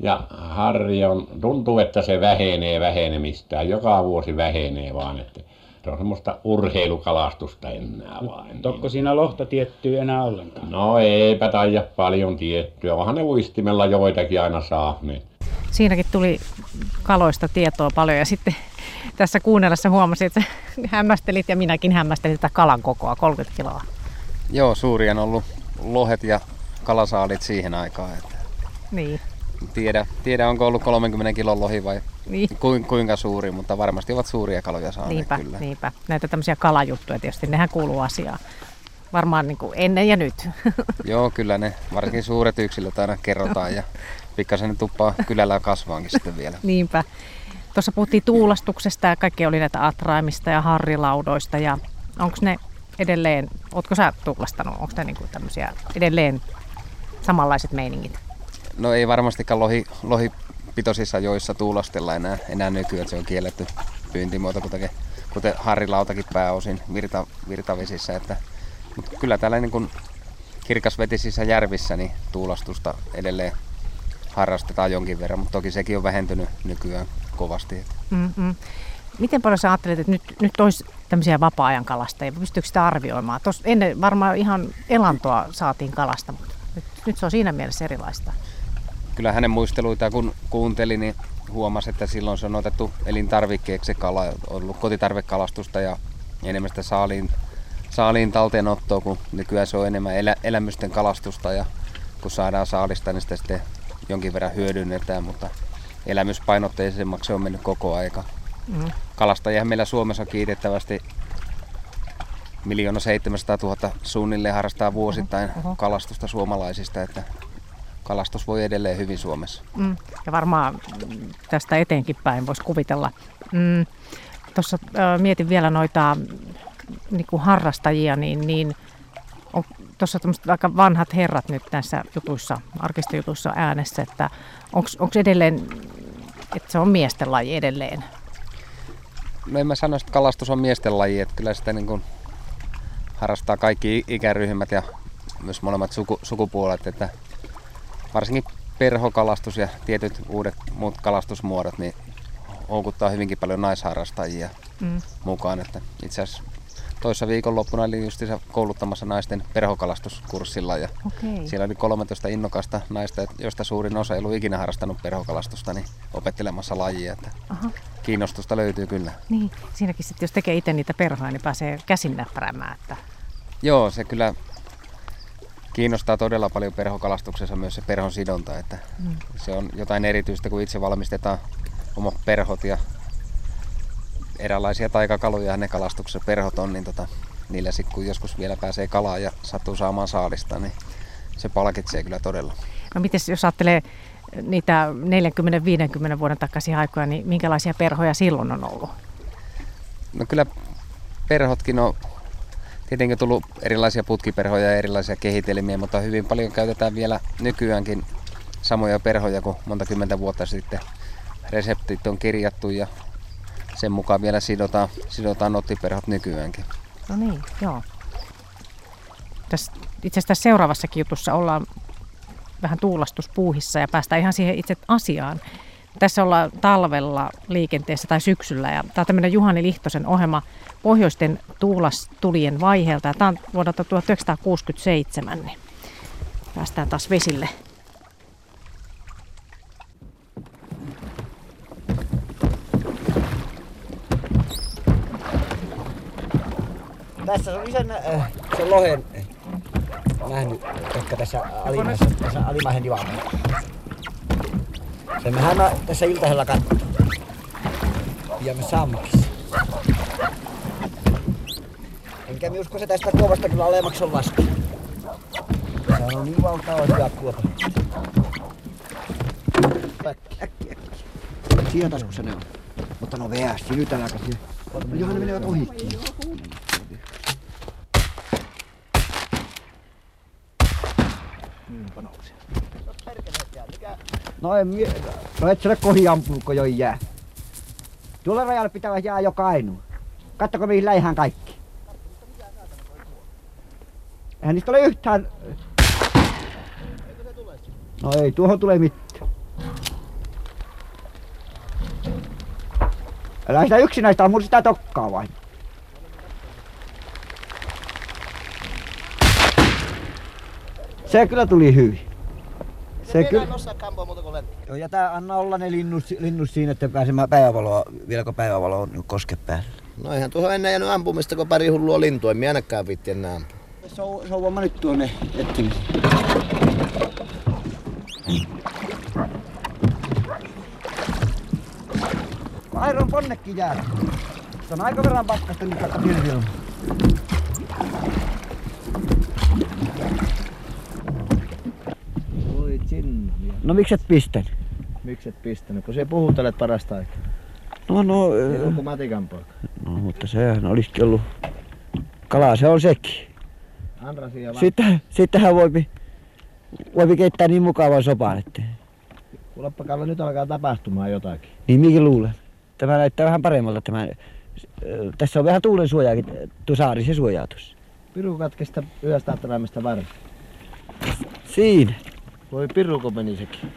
ja harri on, tuntuu, että se vähenee vähenemistään. Joka vuosi vähenee vaan, että se on semmoista urheilukalastusta enää vain. Tokko siinä lohta tiettyä enää ollenkaan? No eipä taida paljon tiettyä, vaan ne uistimella joitakin aina saa. Niin. Siinäkin tuli kaloista tietoa paljon ja sitten tässä kuunnellessa huomasin, että hämmästelit ja minäkin hämmästelin tätä kalan kokoa, 30 kiloa. Joo, suuria on ollut lohet ja kalasaalit siihen aikaan. Että... Niin. Tiedä, onko ollut 30 kilon lohi vai niin. Kuinka suuri, mutta varmasti ovat suuria kaloja saaneet. Niinpä. Näitä tämmöisiä kalajuttuja tietysti, nehän kuuluu asiaan. Varmaan niin kuin ennen ja nyt. Joo, kyllä ne, varsinkin suuret yksilöt aina kerrotaan ja pikkasen ne tuppaa kylällä kasvaankin sitten vielä. Niinpä. Tuossa puhuttiin tuulastuksesta ja kaikki oli näitä atraimista ja harrilaudoista ja onko ne edelleen, ootko sä tuulastanut, onko ne niin kuin tämmöisiä edelleen samanlaiset meiningit? No ei varmastikaan lohipitoisissa joissa tuulastella enää nykyään, että se on kielletty pyyntimuoto, kuten harrilautakin pääosin virtavesissä. Että, mutta kyllä täällä niin kuin kirkasvetisissä järvissä niin tuulastusta edelleen harrastetaan jonkin verran, mutta toki sekin on vähentynyt nykyään kovasti. Miten paljon sä ajattelet, että nyt olisi tämmöisiä vapaa-ajan kalastajia? Pystyykö sitä arvioimaan? Tuossa ennen varmaan ihan elantoa saatiin kalasta, mutta nyt se on siinä mielessä erilaista. Kyllä hänen muisteluitaan kun kuunteli, niin huomasi, että silloin se on otettu elintarvikkeeksi se kala. On ollut kotitarvekalastusta ja enemmän sitä saaliin talteenottoa, kun nykyään se on enemmän elämysten kalastusta. Ja kun saadaan saalista, niin sitä sitten jonkin verran hyödynnetään, mutta elämyspainotteisemmaksi se on mennyt koko aika. Kalastajia meillä Suomessa kiitettävästi 1 700 000 suunnilleen harrastaa vuosittain kalastusta suomalaisista, että kalastus voi edelleen hyvin Suomessa. Ja varmaan tästä eteenkin päin voisi kuvitella. Tuossa mietin vielä noita niinku harrastajia, niin tuossa tämmöiset aika vanhat herrat nyt näissä jutuissa, arkistojutuissa äänessä, että onko edelleen, että se on miesten laji edelleen? No en mä sano, että kalastus on miesten laji, että kyllä sitä niin kuin harrastaa kaikki ikäryhmät ja myös molemmat sukupuolet, että varsinkin perhokalastus ja tietyt muut kalastusmuodot niin houkuttaa hyvinkin paljon naisharrastajia mukaan. Että itse asiassa toissa viikonloppuna olin just kouluttamassa naisten perhokalastuskurssilla ja siellä oli 13 innokasta naista, joista suurin osa ei ollut ikinä harrastanut perhokalastusta, niin opettelemassa lajia. Että kiinnostusta löytyy kyllä. Niin, siinäkin sitten jos tekee itse niitä perhoja, niin pääsee käsin näppäräämään. Että... Joo, se kyllä kiinnostaa todella paljon perhokalastuksessa myös se perhon sidonta. Että se on jotain erityistä, kun itse valmistetaan omat perhot ja erilaisia taikakaluja ne kalastuksessa perhot on, niin niillä sitten kun joskus vielä pääsee kalaa ja sattuu saamaan saalista, niin se palkitsee kyllä todella. No mites jos ajattelee niitä 40-50 vuoden takaisia aikoja, niin minkälaisia perhoja silloin on ollut? No kyllä perhotkin on tietenkin tullut erilaisia putkiperhoja ja erilaisia kehitelmiä, mutta hyvin paljon käytetään vielä nykyäänkin samoja perhoja kuin monta kymmentä vuotta sitten. Reseptit on kirjattu ja sen mukaan vielä sidotaan nottiperhot nykyäänkin. No niin, joo. Itse asiassa seuraavassakin jutussa ollaan vähän tuulastuspuuhissa ja päästään ihan siihen itse asiaan. Tässä ollaan talvella liikenteessä tai syksyllä. Ja tämä on tämmöinen Juhani Lihtosen ohjelma pohjoisten tuulastulien vaiheelta. Tämä on vuodelta 1967. Niin päästään taas vesille. Tässä on isän sen lohen nähnyt, ehkä tässä alimmaisen divaamalla. Sen mehän mä tässä iltahella katsoin. Ja me sammakissa. Enkä me usko se tästä kuopasta kyllä alemmaksi on lasku. Se on niin valtava hyvä kuopa. Äkki. Siinä taskussa ne on. Mutta no veästi nyt äläkäsi. Johan ne menevät ohikkiin. No et se ole kohin ampunut, kun jo ei jää. Tuolla rajalla pitää jää joka ainoa. Kattoko mihin läihän kaikki. Eihän niistä ole yhtään. Eikö se tule? No ei, tuohon tulee mitään. Älä sitä yksinäistä ammu sitä tokkaa vain. Se kyllä tuli hyvin. Se kyllä. En osaa kampua muuta kuin lentää. Joo, ja tää anna olla ne linnut siinä, että pääsemään päivävaloa, vielä kun päivävalo on koske päällä. No eihän tuohon ennen jäänyt ampumista, kun pari hullua lintua. En minä ainakaan viitti enää ampua. Souvamma nyt tuonne etsimisen. Airon ponnekin jäällä. Se on aika verran pakkasta nyt vaikka pilviilma. No mikset pistänyt? Kun se puhutelet parasta aikaa. No. Onko matikan poika? No, mutta sehän olisikin ollut. Kalaa se on sekin. Andrasia vaan. Sittenhän voi keittää niin mukavan sopan, että. Kuuleppa Kalle, nyt alkaa tapahtumaan jotakin. Niin minkin luulen. Tämä näyttää vähän paremmalta tämä. Tässä on vähän tuulen suojaakin. Tuo saari se suojaa tuossa. Piru katkesta yöstä ahtavaimmista varmaan. Siinä. Voi piruko meni sekin.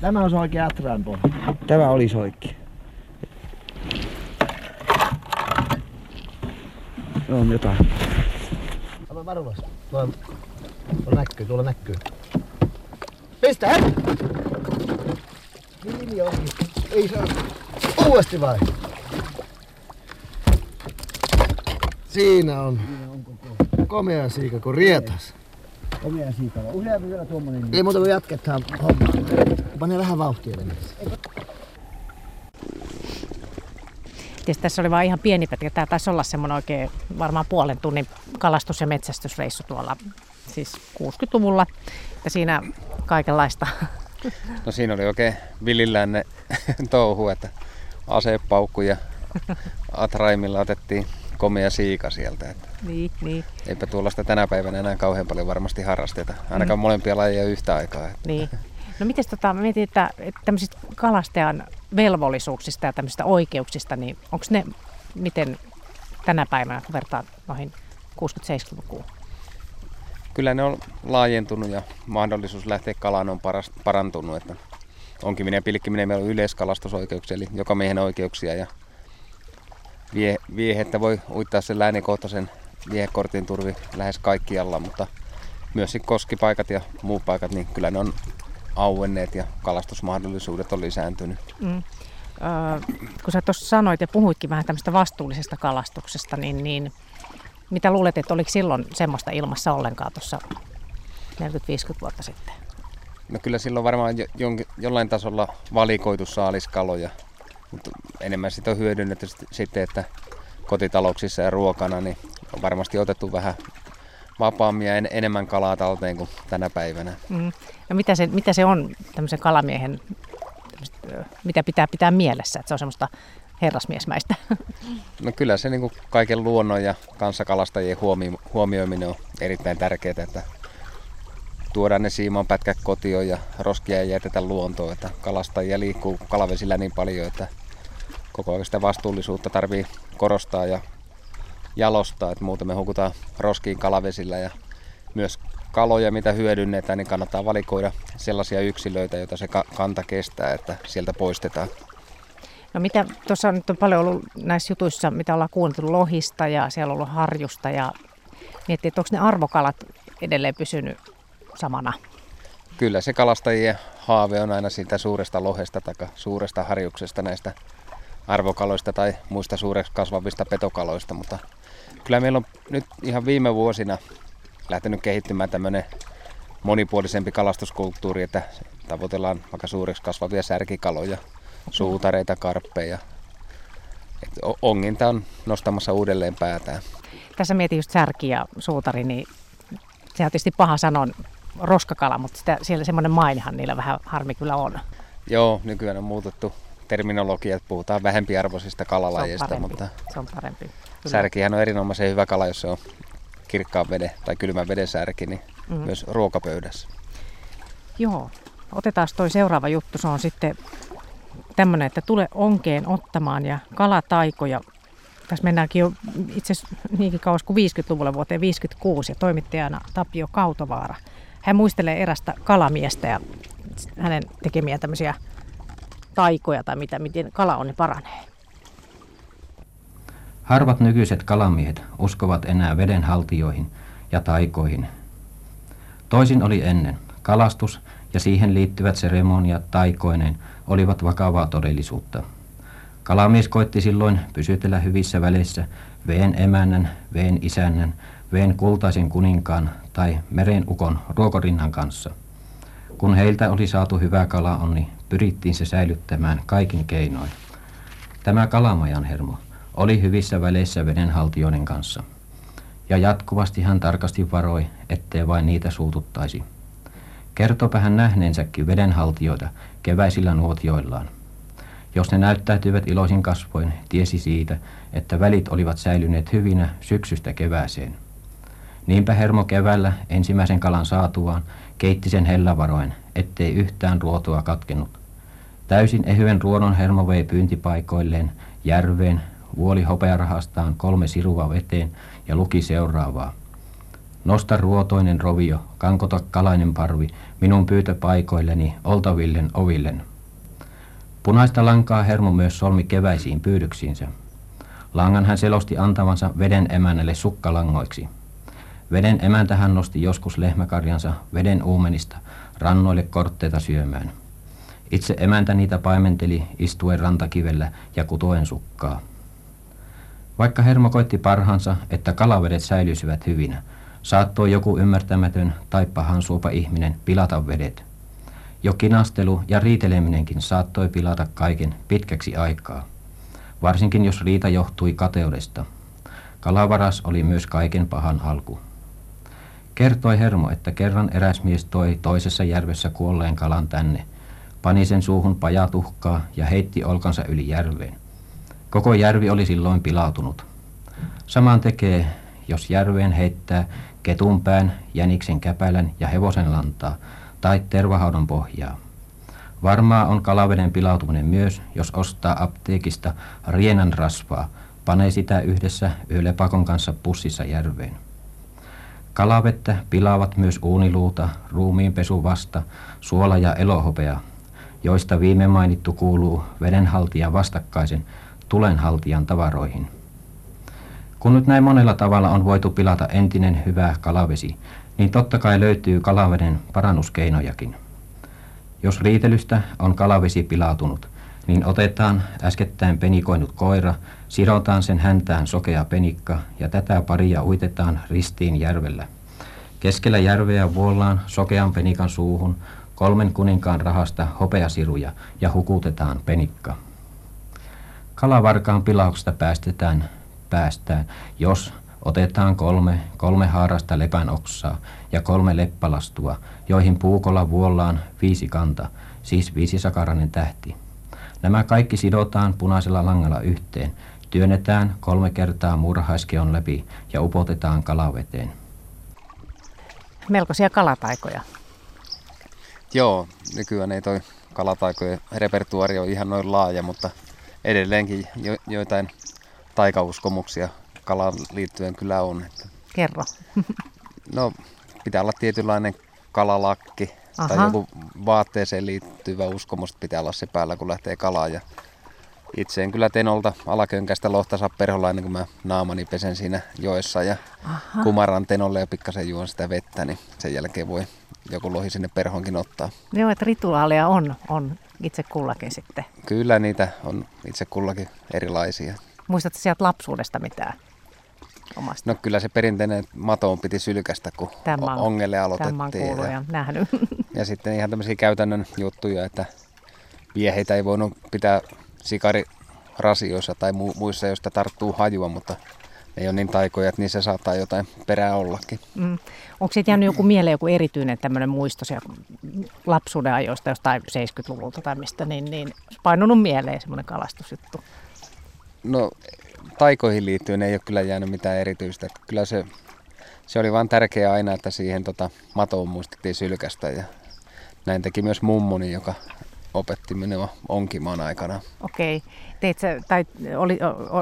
Tämä on oikea atraan pohja. Tämä olisi oikea. On jotain. Ota varovasi. Tuolla näkyy. Pistä hän! Niin onkin. Ei se on. Uudesti vai? Siinä on. Komea siika kuin rietas. Omia siitä vaan. Useampi vielä tuommoinen. Ei muuta kuin jatketaan hommaa. Pane vähän vauhtia veneessä. Tietysti tässä oli vaan ihan pieni pätkä. Tää taisi olla semmoinen oikein varmaan puolen tunnin kalastus- ja metsästysreissu tuolla siis 60-luvulla. Ja siinä kaikenlaista. No siinä oli oikein villillään ne touhu, että asepaukku ja atraimilla otettiin. Komea siika sieltä. Niin. Eipä tuollaista tänä päivänä enää kauhean paljon varmasti harrasteta. Ainakaan molempia lajeja yhtä aikaa. Niin. No mites mietin, että tämmöisistä kalastajan velvollisuuksista ja tämmöisistä oikeuksista, niin onko ne miten tänä päivänä, kun vertaa noihin 60-70-lukuun? Kyllä ne on laajentunut ja mahdollisuus lähteä kalaan on parantunut. Että onkiminen ja pilkkiminen meillä on yleiskalastusoikeuksia, eli jokamiehen oikeuksia ja viehettä voi uittaa sen läänikohtaisen viehekortin turvi lähes kaikkialla, mutta myös koskipaikat ja muut paikat, niin kyllä ne on auenneet ja kalastusmahdollisuudet on lisääntynyt. Kun sä tuossa sanoit ja puhuitkin vähän tämmöistä vastuullisesta kalastuksesta, niin mitä luulet, että oliko silloin semmoista ilmassa ollenkaan tuossa 40-50 vuotta sitten? No kyllä silloin varmaan jollain tasolla valikoitu saaliskaloja. Mutta enemmän sitä on hyödynnetty sitten, että kotitalouksissa ja ruokana niin on varmasti otettu vähän vapaammin ja enemmän kalaa talteen kuin tänä päivänä. No mitä se on tämmöisen kalamiehen, mitä pitää mielessä, että se on semmoista herrasmiesmäistä? No kyllä se niin kuin kaiken luonnon ja kanssakalastajien huomioiminen on erittäin tärkeää, että tuodaan ne siimanpätkät kotiin ja roskia ei jätetä luontoon, että kalastajia liikkuu kalavesillä niin paljon, että koko ajan sitä vastuullisuutta tarvii korostaa ja jalostaa, että muuten me hukutaan roskiin kalavesillä ja myös kaloja, mitä hyödynnetään, niin kannattaa valikoida sellaisia yksilöitä, joita se kanta kestää, että sieltä poistetaan. No mitä, tuossa nyt on paljon ollut näissä jutuissa, mitä ollaan kuunneltu lohista ja siellä on ollut harjusta ja miettii, että onko ne arvokalat edelleen pysynyt samana? Kyllä se kalastajien haave on aina siitä suuresta lohesta tai suuresta harjuksesta, näistä arvokaloista tai muista suureksi kasvavista petokaloista, mutta kyllä meillä on nyt ihan viime vuosina lähtenyt kehittymään tämmöinen monipuolisempi kalastuskulttuuri, että tavoitellaan vaikka suureksi kasvavia särkikaloja, suutareita, karppeja. Et onginta on nostamassa uudelleen päätään. Tässä mietin just särki ja suutari, niin se on tietysti paha sanon roskakala, mutta siellä semmoinen mainihan niillä vähän harmi kyllä on. Joo, nykyään on muutettu terminologia, että puhutaan vähempiarvoisista kalalajeista, mutta se on parempi. Särkihän on erinomaisen hyvä kala, jos se on kirkkaan veden tai kylmän veden särki, niin myös ruokapöydässä. Joo, otetaan toi seuraava juttu, se on sitten tämmöinen, että tule onkeen ottamaan ja kalataikoja. Tässä mennäänkin jo itse asiassa niinkin kauas kuin 50-luvulle vuoteen 56 ja toimittajana Tapio Kautovaara. Hän muistelee erästä kalamiestä ja hänen tekemiä tämmöisiä taikoja tai mitä, miten kala on, niin paranee. Harvat nykyiset kalamiehet uskovat enää vedenhaltijoihin ja taikoihin. Toisin oli ennen. Kalastus ja siihen liittyvät seremoniat taikoineen olivat vakavaa todellisuutta. Kalamies koitti silloin pysytellä hyvissä väleissä veen emännän, veen isännän, veen kultaisen kuninkaan tai merenukon ruokorinnan kanssa. Kun heiltä oli saatu hyvä kalaonni, pyrittiin se säilyttämään kaikin keinoin. Tämä kalamajan hermo oli hyvissä väleissä vedenhaltijoiden kanssa. Ja jatkuvasti hän tarkasti varoi, ettei vain niitä suututtaisi. Kertopa hän nähneensäkin vedenhaltijoita keväisillä nuotioillaan. Jos ne näyttäytyivät iloisin kasvoin, tiesi siitä, että välit olivat säilyneet hyvinä syksystä kevääseen. Niinpä hermo keväällä ensimmäisen kalan saatuaan keitti sen hellävaroin, ettei yhtään ruotoa katkennut. Täysin ehyen ruodon hermo vei pyyntipaikoilleen, järveen, vuoli hopearahastaan 3 sirua veteen ja luki seuraavaa. Nosta ruotoinen rovio, kankota kalainen parvi, minun pyytöpaikoilleni, oltavillen ovillen. Punaista lankaa hermo myös solmi keväisiin pyydyksiinsä. Langan hän selosti antavansa veden emännälle sukkalangoiksi. Veden emäntä hän nosti joskus lehmäkarjansa veden uumenista rannoille kortteita syömään. Itse emäntä niitä paimenteli istuen rantakivellä ja kutoen sukkaa. Vaikka hermo koitti parhaansa, että kalavedet säilyisivät hyvinä, saattoi joku ymmärtämätön tai pahan suopa ihminen pilata vedet. Jo kinastelu ja riiteleminenkin saattoi pilata kaiken pitkäksi aikaa, varsinkin jos riita johtui kateudesta. Kalavaras oli myös kaiken pahan alku. Kertoi hermo, että kerran eräs mies toi toisessa järvessä kuolleen kalan tänne, pani sen suuhun pajatuhkaa ja heitti olkansa yli järveen. Koko järvi oli silloin pilautunut. Saman tekee, jos järveen heittää ketunpään, jäniksen käpälän ja hevosen lantaa tai tervahaudan pohjaa. Varmaa on kalaveden pilautuminen myös, jos ostaa apteekista rienan rasvaa, panee sitä yhdessä yölepakon kanssa pussissa järveen. Kalavettä pilaavat myös uuniluuta, ruumiinpesuvasta, suola ja elohopea, joista viime mainittu kuuluu vedenhaltijan vastakkaisen tulenhaltijan tavaroihin. Kun nyt näin monella tavalla on voitu pilata entinen hyvä kalavesi, niin totta kai löytyy kalaveden parannuskeinojakin. Jos riitelystä on kalavesi pilautunut, niin otetaan äskettäin penikoinut koira, sidotaan sen häntään sokea penikka ja tätä paria uitetaan ristiin järvellä. Keskellä järveä vuollaan sokean penikan suuhun 3 kuninkaan rahasta hopeasiruja ja hukutetaan penikka. Kalavarkaan pilauksesta päästään, jos Otetaan kolme haarasta lepänoksaa ja 3 leppälastua, joihin puukolla vuollaan 5 kanta, siis 5 sakarainen tähti. Nämä kaikki sidotaan punaisella langalla yhteen, työnnetään 3 kertaa muurahaiskeon läpi ja upotetaan kalaveteen. Melkoisia kalataikoja. Joo, nykyään ei toi kalataikojen repertuaari ole ihan noin laaja, mutta edelleenkin joitain taikauskomuksia kalaan liittyen kyllä on. Että kerro. No, pitää olla tietynlainen kalalakki. Aha. Tai joku vaatteeseen liittyvä uskomus pitää olla se päällä, kun lähtee kalaan. Ja itse en kyllä tenolta alakönkästä lohta saa perholla ennen kuin mä naamani pesen siinä joessa ja aha, kumaran tenolle ja pikkasen juon sitä vettä, niin sen jälkeen voi joku lohi sinne perhonkin ottaa. Joo, että rituaaleja on itse kullakin sitten. Kyllä niitä on itse kullakin erilaisia. Muistatko sieltä lapsuudesta mitään omasta? No kyllä se perinteinen matoon piti sylkästä, kun ongelle aloitettiin. Tämän mä oon ja nähnyt. Ja sitten ihan tämmöisiä käytännön juttuja, että vieheitä ei voinut pitää sikarirasioissa tai muissa, joista tarttuu hajua, mutta ne ei ole niin taikoja, että niissä saattaa jotain perää ollakin. Mm. Onko siitä jäänyt joku mieleen joku erityinen tämmöinen muisto lapsuuden ajoista jostain 70-luvulta tai mistä, niin painunut mieleen semmoinen kalastusjuttu? No taikoihin liittyen ei ole kyllä jäänyt mitään erityistä. Että kyllä se oli vaan tärkeää aina, että siihen matoon muistettiin sylkästä ja näin teki myös mummoni, joka opetti minua onkimaan aikana. Okei.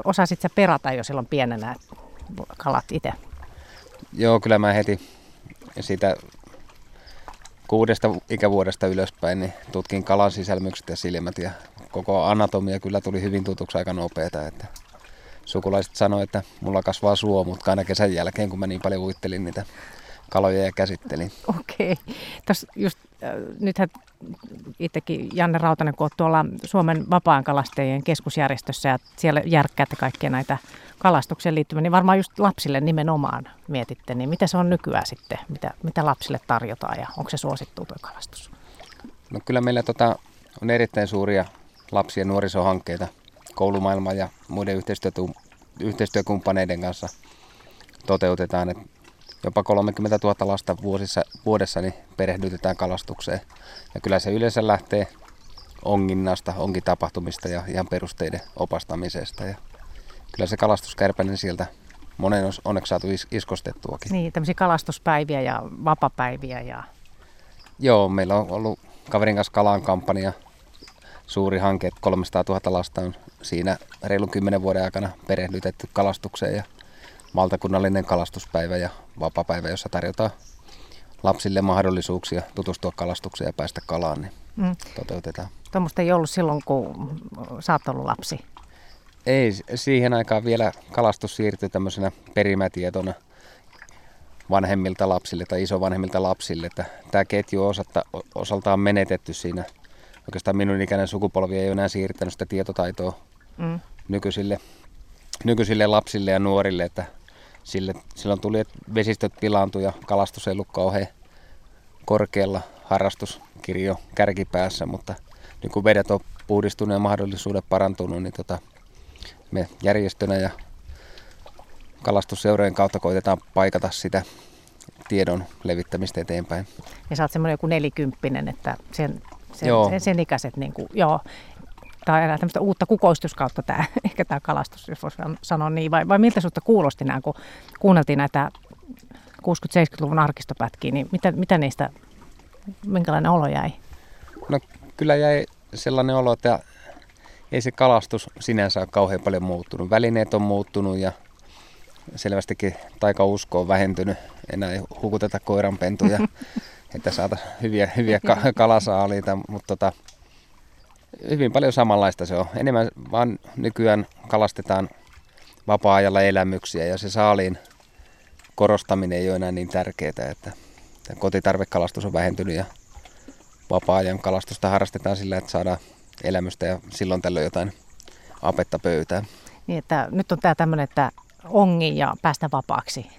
Osasit sä perata jo silloin pienenä kalat itse? Joo, kyllä mä heti siitä 6 ikävuodesta ylöspäin niin tutkin kalan sisälmykset ja silmät ja koko anatomia kyllä tuli hyvin tutuksi aika nopeeta. Että sukulaiset sanoi, että mulla kasvaa suomutka aina kesän jälkeen, kun mä niin paljon uittelin niitä kaloja ja käsittelin. Okei. Nythän itsekin Janne Rautanen, kun olet tuolla Suomen vapaankalastajien keskusjärjestössä ja siellä järkkäätte kaikkia näitä kalastukseen liittyviä, niin varmaan just lapsille nimenomaan mietitte, niin mitä se on nykyään sitten, mitä lapsille tarjotaan ja onko se suosittu tuo kalastus? No kyllä meillä on erittäin suuria lapsi- ja nuorisohankkeita koulumaailman ja muiden yhteistyökumppaneiden kanssa toteutetaan, että jopa 30 000 lasta vuodessa niin perehdytetään kalastukseen. Ja kyllä se yleensä lähtee onginnasta, onkitapahtumista ja ihan perusteiden opastamisesta. Ja kyllä se kalastuskärpäinen sieltä monen on onneksi saatu iskostettuakin. Niin, tämmöisiä kalastuspäiviä ja vapapäiviä. Joo, meillä on ollut kaverin kanssa kalan kampanja. Suuri hanke, että 300 000 lasta on siinä reilun 10 vuoden aikana perehdytetty kalastukseen. Ja valtakunnallinen kalastuspäivä ja vapaapäivä, jossa tarjotaan lapsille mahdollisuuksia tutustua kalastukseen ja päästä kalaan, niin toteutetaan. Tuommoista ei ollut silloin, kun sä oot ollut lapsi? Ei, siihen aikaan vielä kalastus siirtyi tämmöisenä perimätietona vanhemmilta lapsille tai isovanhemmilta lapsille. Tämä ketju on osaltaan menetetty siinä. Oikeastaan minun ikäinen sukupolvi ei enää siirtänyt sitä tietotaitoa nykyisille lapsille ja nuorille, että silloin tuli, että vesistöt pilaantui ja kalastus ei ollut kauhean korkealla harrastuskirjo kärkipäässä, mutta nyt kun vedet on puhdistuneet ja mahdollisuudet parantunut, niin me järjestönä ja kalastusseurojen kautta koitetaan paikata sitä tiedon levittämistä eteenpäin. Ja sä oot semmoinen joku 40, että sen ikäiset, niin kuin, joo. Tämä on enää tämmöistä uutta kukoistuskautta tämä, ehkä tämä kalastus, jos voisi sanoa niin, vai miltä sinulta kuulosti nämä, kun kuunneltiin näitä 60-70-luvun arkistopätkiä, niin mitä niistä, minkälainen olo jäi? No kyllä jäi sellainen olo, että ei se kalastus sinänsä ole kauhean paljon muuttunut. Välineet on muuttunut ja selvästikin taikausko on vähentynyt, enää ei hukuteta koiranpentuja, että saata hyviä kalasaaliita, mutta hyvin paljon samanlaista se on. Enemmän vaan nykyään kalastetaan vapaa-ajalla elämyksiä ja se saaliin korostaminen ei ole enää niin tärkeää, että kotitarvekalastus on vähentynyt ja vapaa-ajan kalastusta harrastetaan sillä, että saadaan elämystä ja silloin tällöin jotain apetta pöytään. Niin, että nyt on tämä tämmöinen, että ongi ja päästä vapaaksi.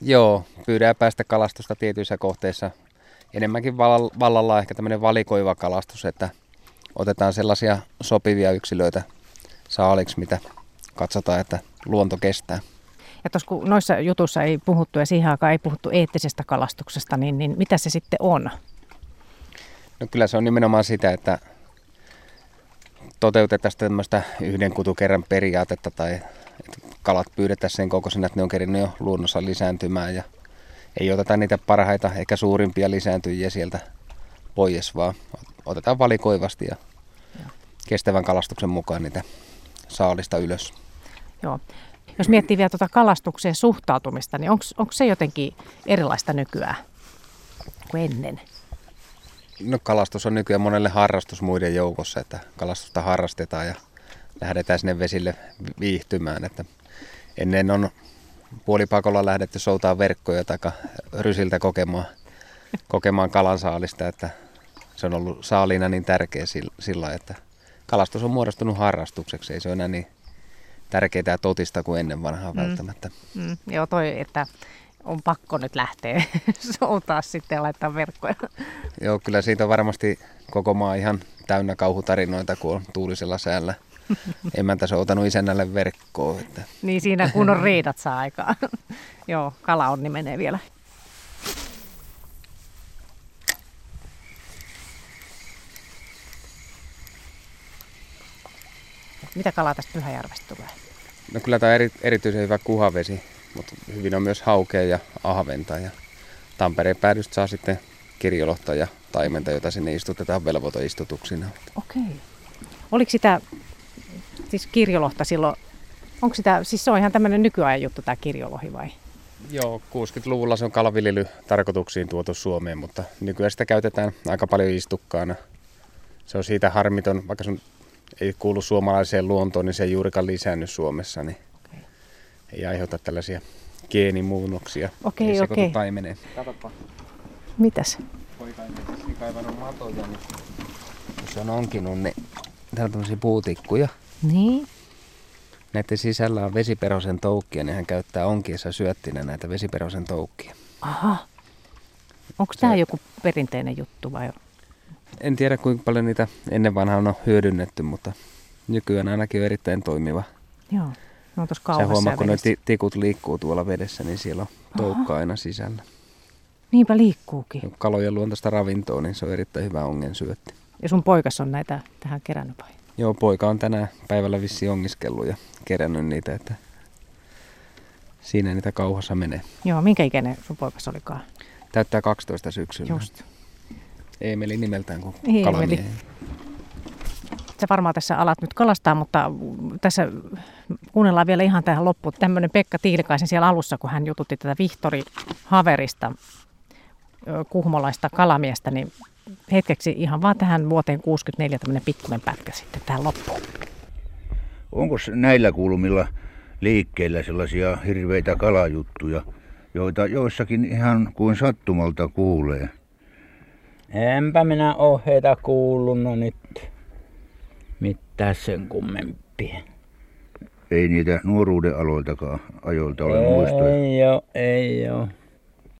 Joo, pyydään päästä kalastusta tietyissä kohteissa. Enemmänkin vallalla ehkä tämmöinen valikoiva kalastus, että otetaan sellaisia sopivia yksilöitä saaliksi, mitä katsotaan, että luonto kestää. Ja tuossa kun noissa jutuissa ei puhuttu ja siihen aikaan ei puhuttu eettisestä kalastuksesta, niin mitä se sitten on? No kyllä se on nimenomaan sitä, että toteutetaan tämmöistä yhden kutukerran periaatetta tai kalat pyydetään sen kokoisena, että ne on kerinnyt jo luonnossa lisääntymään ja ei oteta niitä parhaita, ehkä suurimpia lisääntyjiä sieltä pois, vaan otetaan valikoivasti ja kestävän kalastuksen mukaan niitä saalista ylös. Joo. Jos miettii vielä tuota kalastukseen suhtautumista, niin onko se jotenkin erilaista nykyään kuin ennen? No kalastus on nykyään monelle harrastus muiden joukossa, että kalastusta harrastetaan ja lähdetään sinne vesille viihtymään. Että ennen on puolipakolla lähdetty soutaa verkkoja tai rysiltä kokemaan kalansaalista, että se on ollut saaliina niin tärkeä sillä, että kalastus on muodostunut harrastukseksi, ei se ole enää niin tärkeää totista kuin ennen vanhaa välttämättä. Joo, toi, että on pakko nyt lähteä soutaa sitten ja laittaa verkkoja. Joo, kyllä siitä on varmasti koko maa ihan täynnä kauhutarinoita, kun on tuulisella säällä. Emäntä se on otanut isännälle verkkoon. Että. Niin siinä kun on riidat saa aikaa. Joo, kala onni menee vielä. Mitä kalaa tästä Pyhäjärvestä tulee? No kyllä tämä on erityisen hyvä kuhavesi, mutta hyvin on myös haukea ja ahventa. Ja Tampereen päädystä saa sitten kirjolohta ja taimenta, jota sinne istutetaan velvoitoistutuksina. Okei. Oliko sitä, siis kirjolohta silloin, onko sitä, siis se on ihan tämmöinen nykyajan juttu tämä kirjolohi vai? Joo, 60-luvulla se on kalaviljelytarkoituksiin tuotu Suomeen, mutta nykyään sitä käytetään aika paljon istukkaana. Se on siitä harmiton, vaikka se on ei kuulu suomalaiseen luontoon, niin se ei juurikaan lisäänny Suomessa, niin ei aiheuta tällaisia geenimuunnoksia. Ei se koto taimeneen. Katsotaan. Mitäs? Poika ei kaivannut matoja, niin kun se on onkinut, niin täällä on tämmöisiä puutikkuja. Niin. Näiden sisällä on vesiperosen toukkia, niin hän käyttää onkiessa syöttinä näitä vesiperosen toukkia. Aha. Onko tämä joku perinteinen juttu vai? En tiedä kuinka paljon niitä ennen vanhaa on hyödynnetty, mutta nykyään ainakin on erittäin toimiva. Joo, no tuossa kauhassa. Sä huomaa, kun ne tikut liikkuu tuolla vedessä, niin siellä on toukka aina sisällä. Niinpä liikkuukin. Ja kalojen luontaista ravintoa, niin se on erittäin hyvä ongensyötti. Ja sun poikas on näitä tähän kerännyt vai? Joo, poika on tänään päivällä vissiin ongiskellut ja kerännyt niitä, että siinä niitä kauhassa menee. Joo, minkä ikäinen sun poikas olikaan? Täyttää 12 syksyllä. Just. Eemeli nimeltään kuin kalamiehen. Sä varmaan tässä alat nyt kalastaa, mutta tässä kuunnellaan vielä ihan tähän loppuun. Tämmöinen Pekka Tiilikaisen siellä alussa, kun hän jututti tätä Vihtori Haverista, kuhmolaista kalamiestä, niin hetkeksi ihan vaan tähän vuoteen 64 tämmöinen pikkuinen pätkä sitten tähän loppuun. Onko näillä kulmilla liikkeellä sellaisia hirveitä kalajuttuja, joita joissakin ihan kuin sattumalta kuulee? Enpä minä ole heitä kuullut nyt mitään sen kummempia. Ei niitä nuoruuden ajoilta ole muistoja. Ei oo.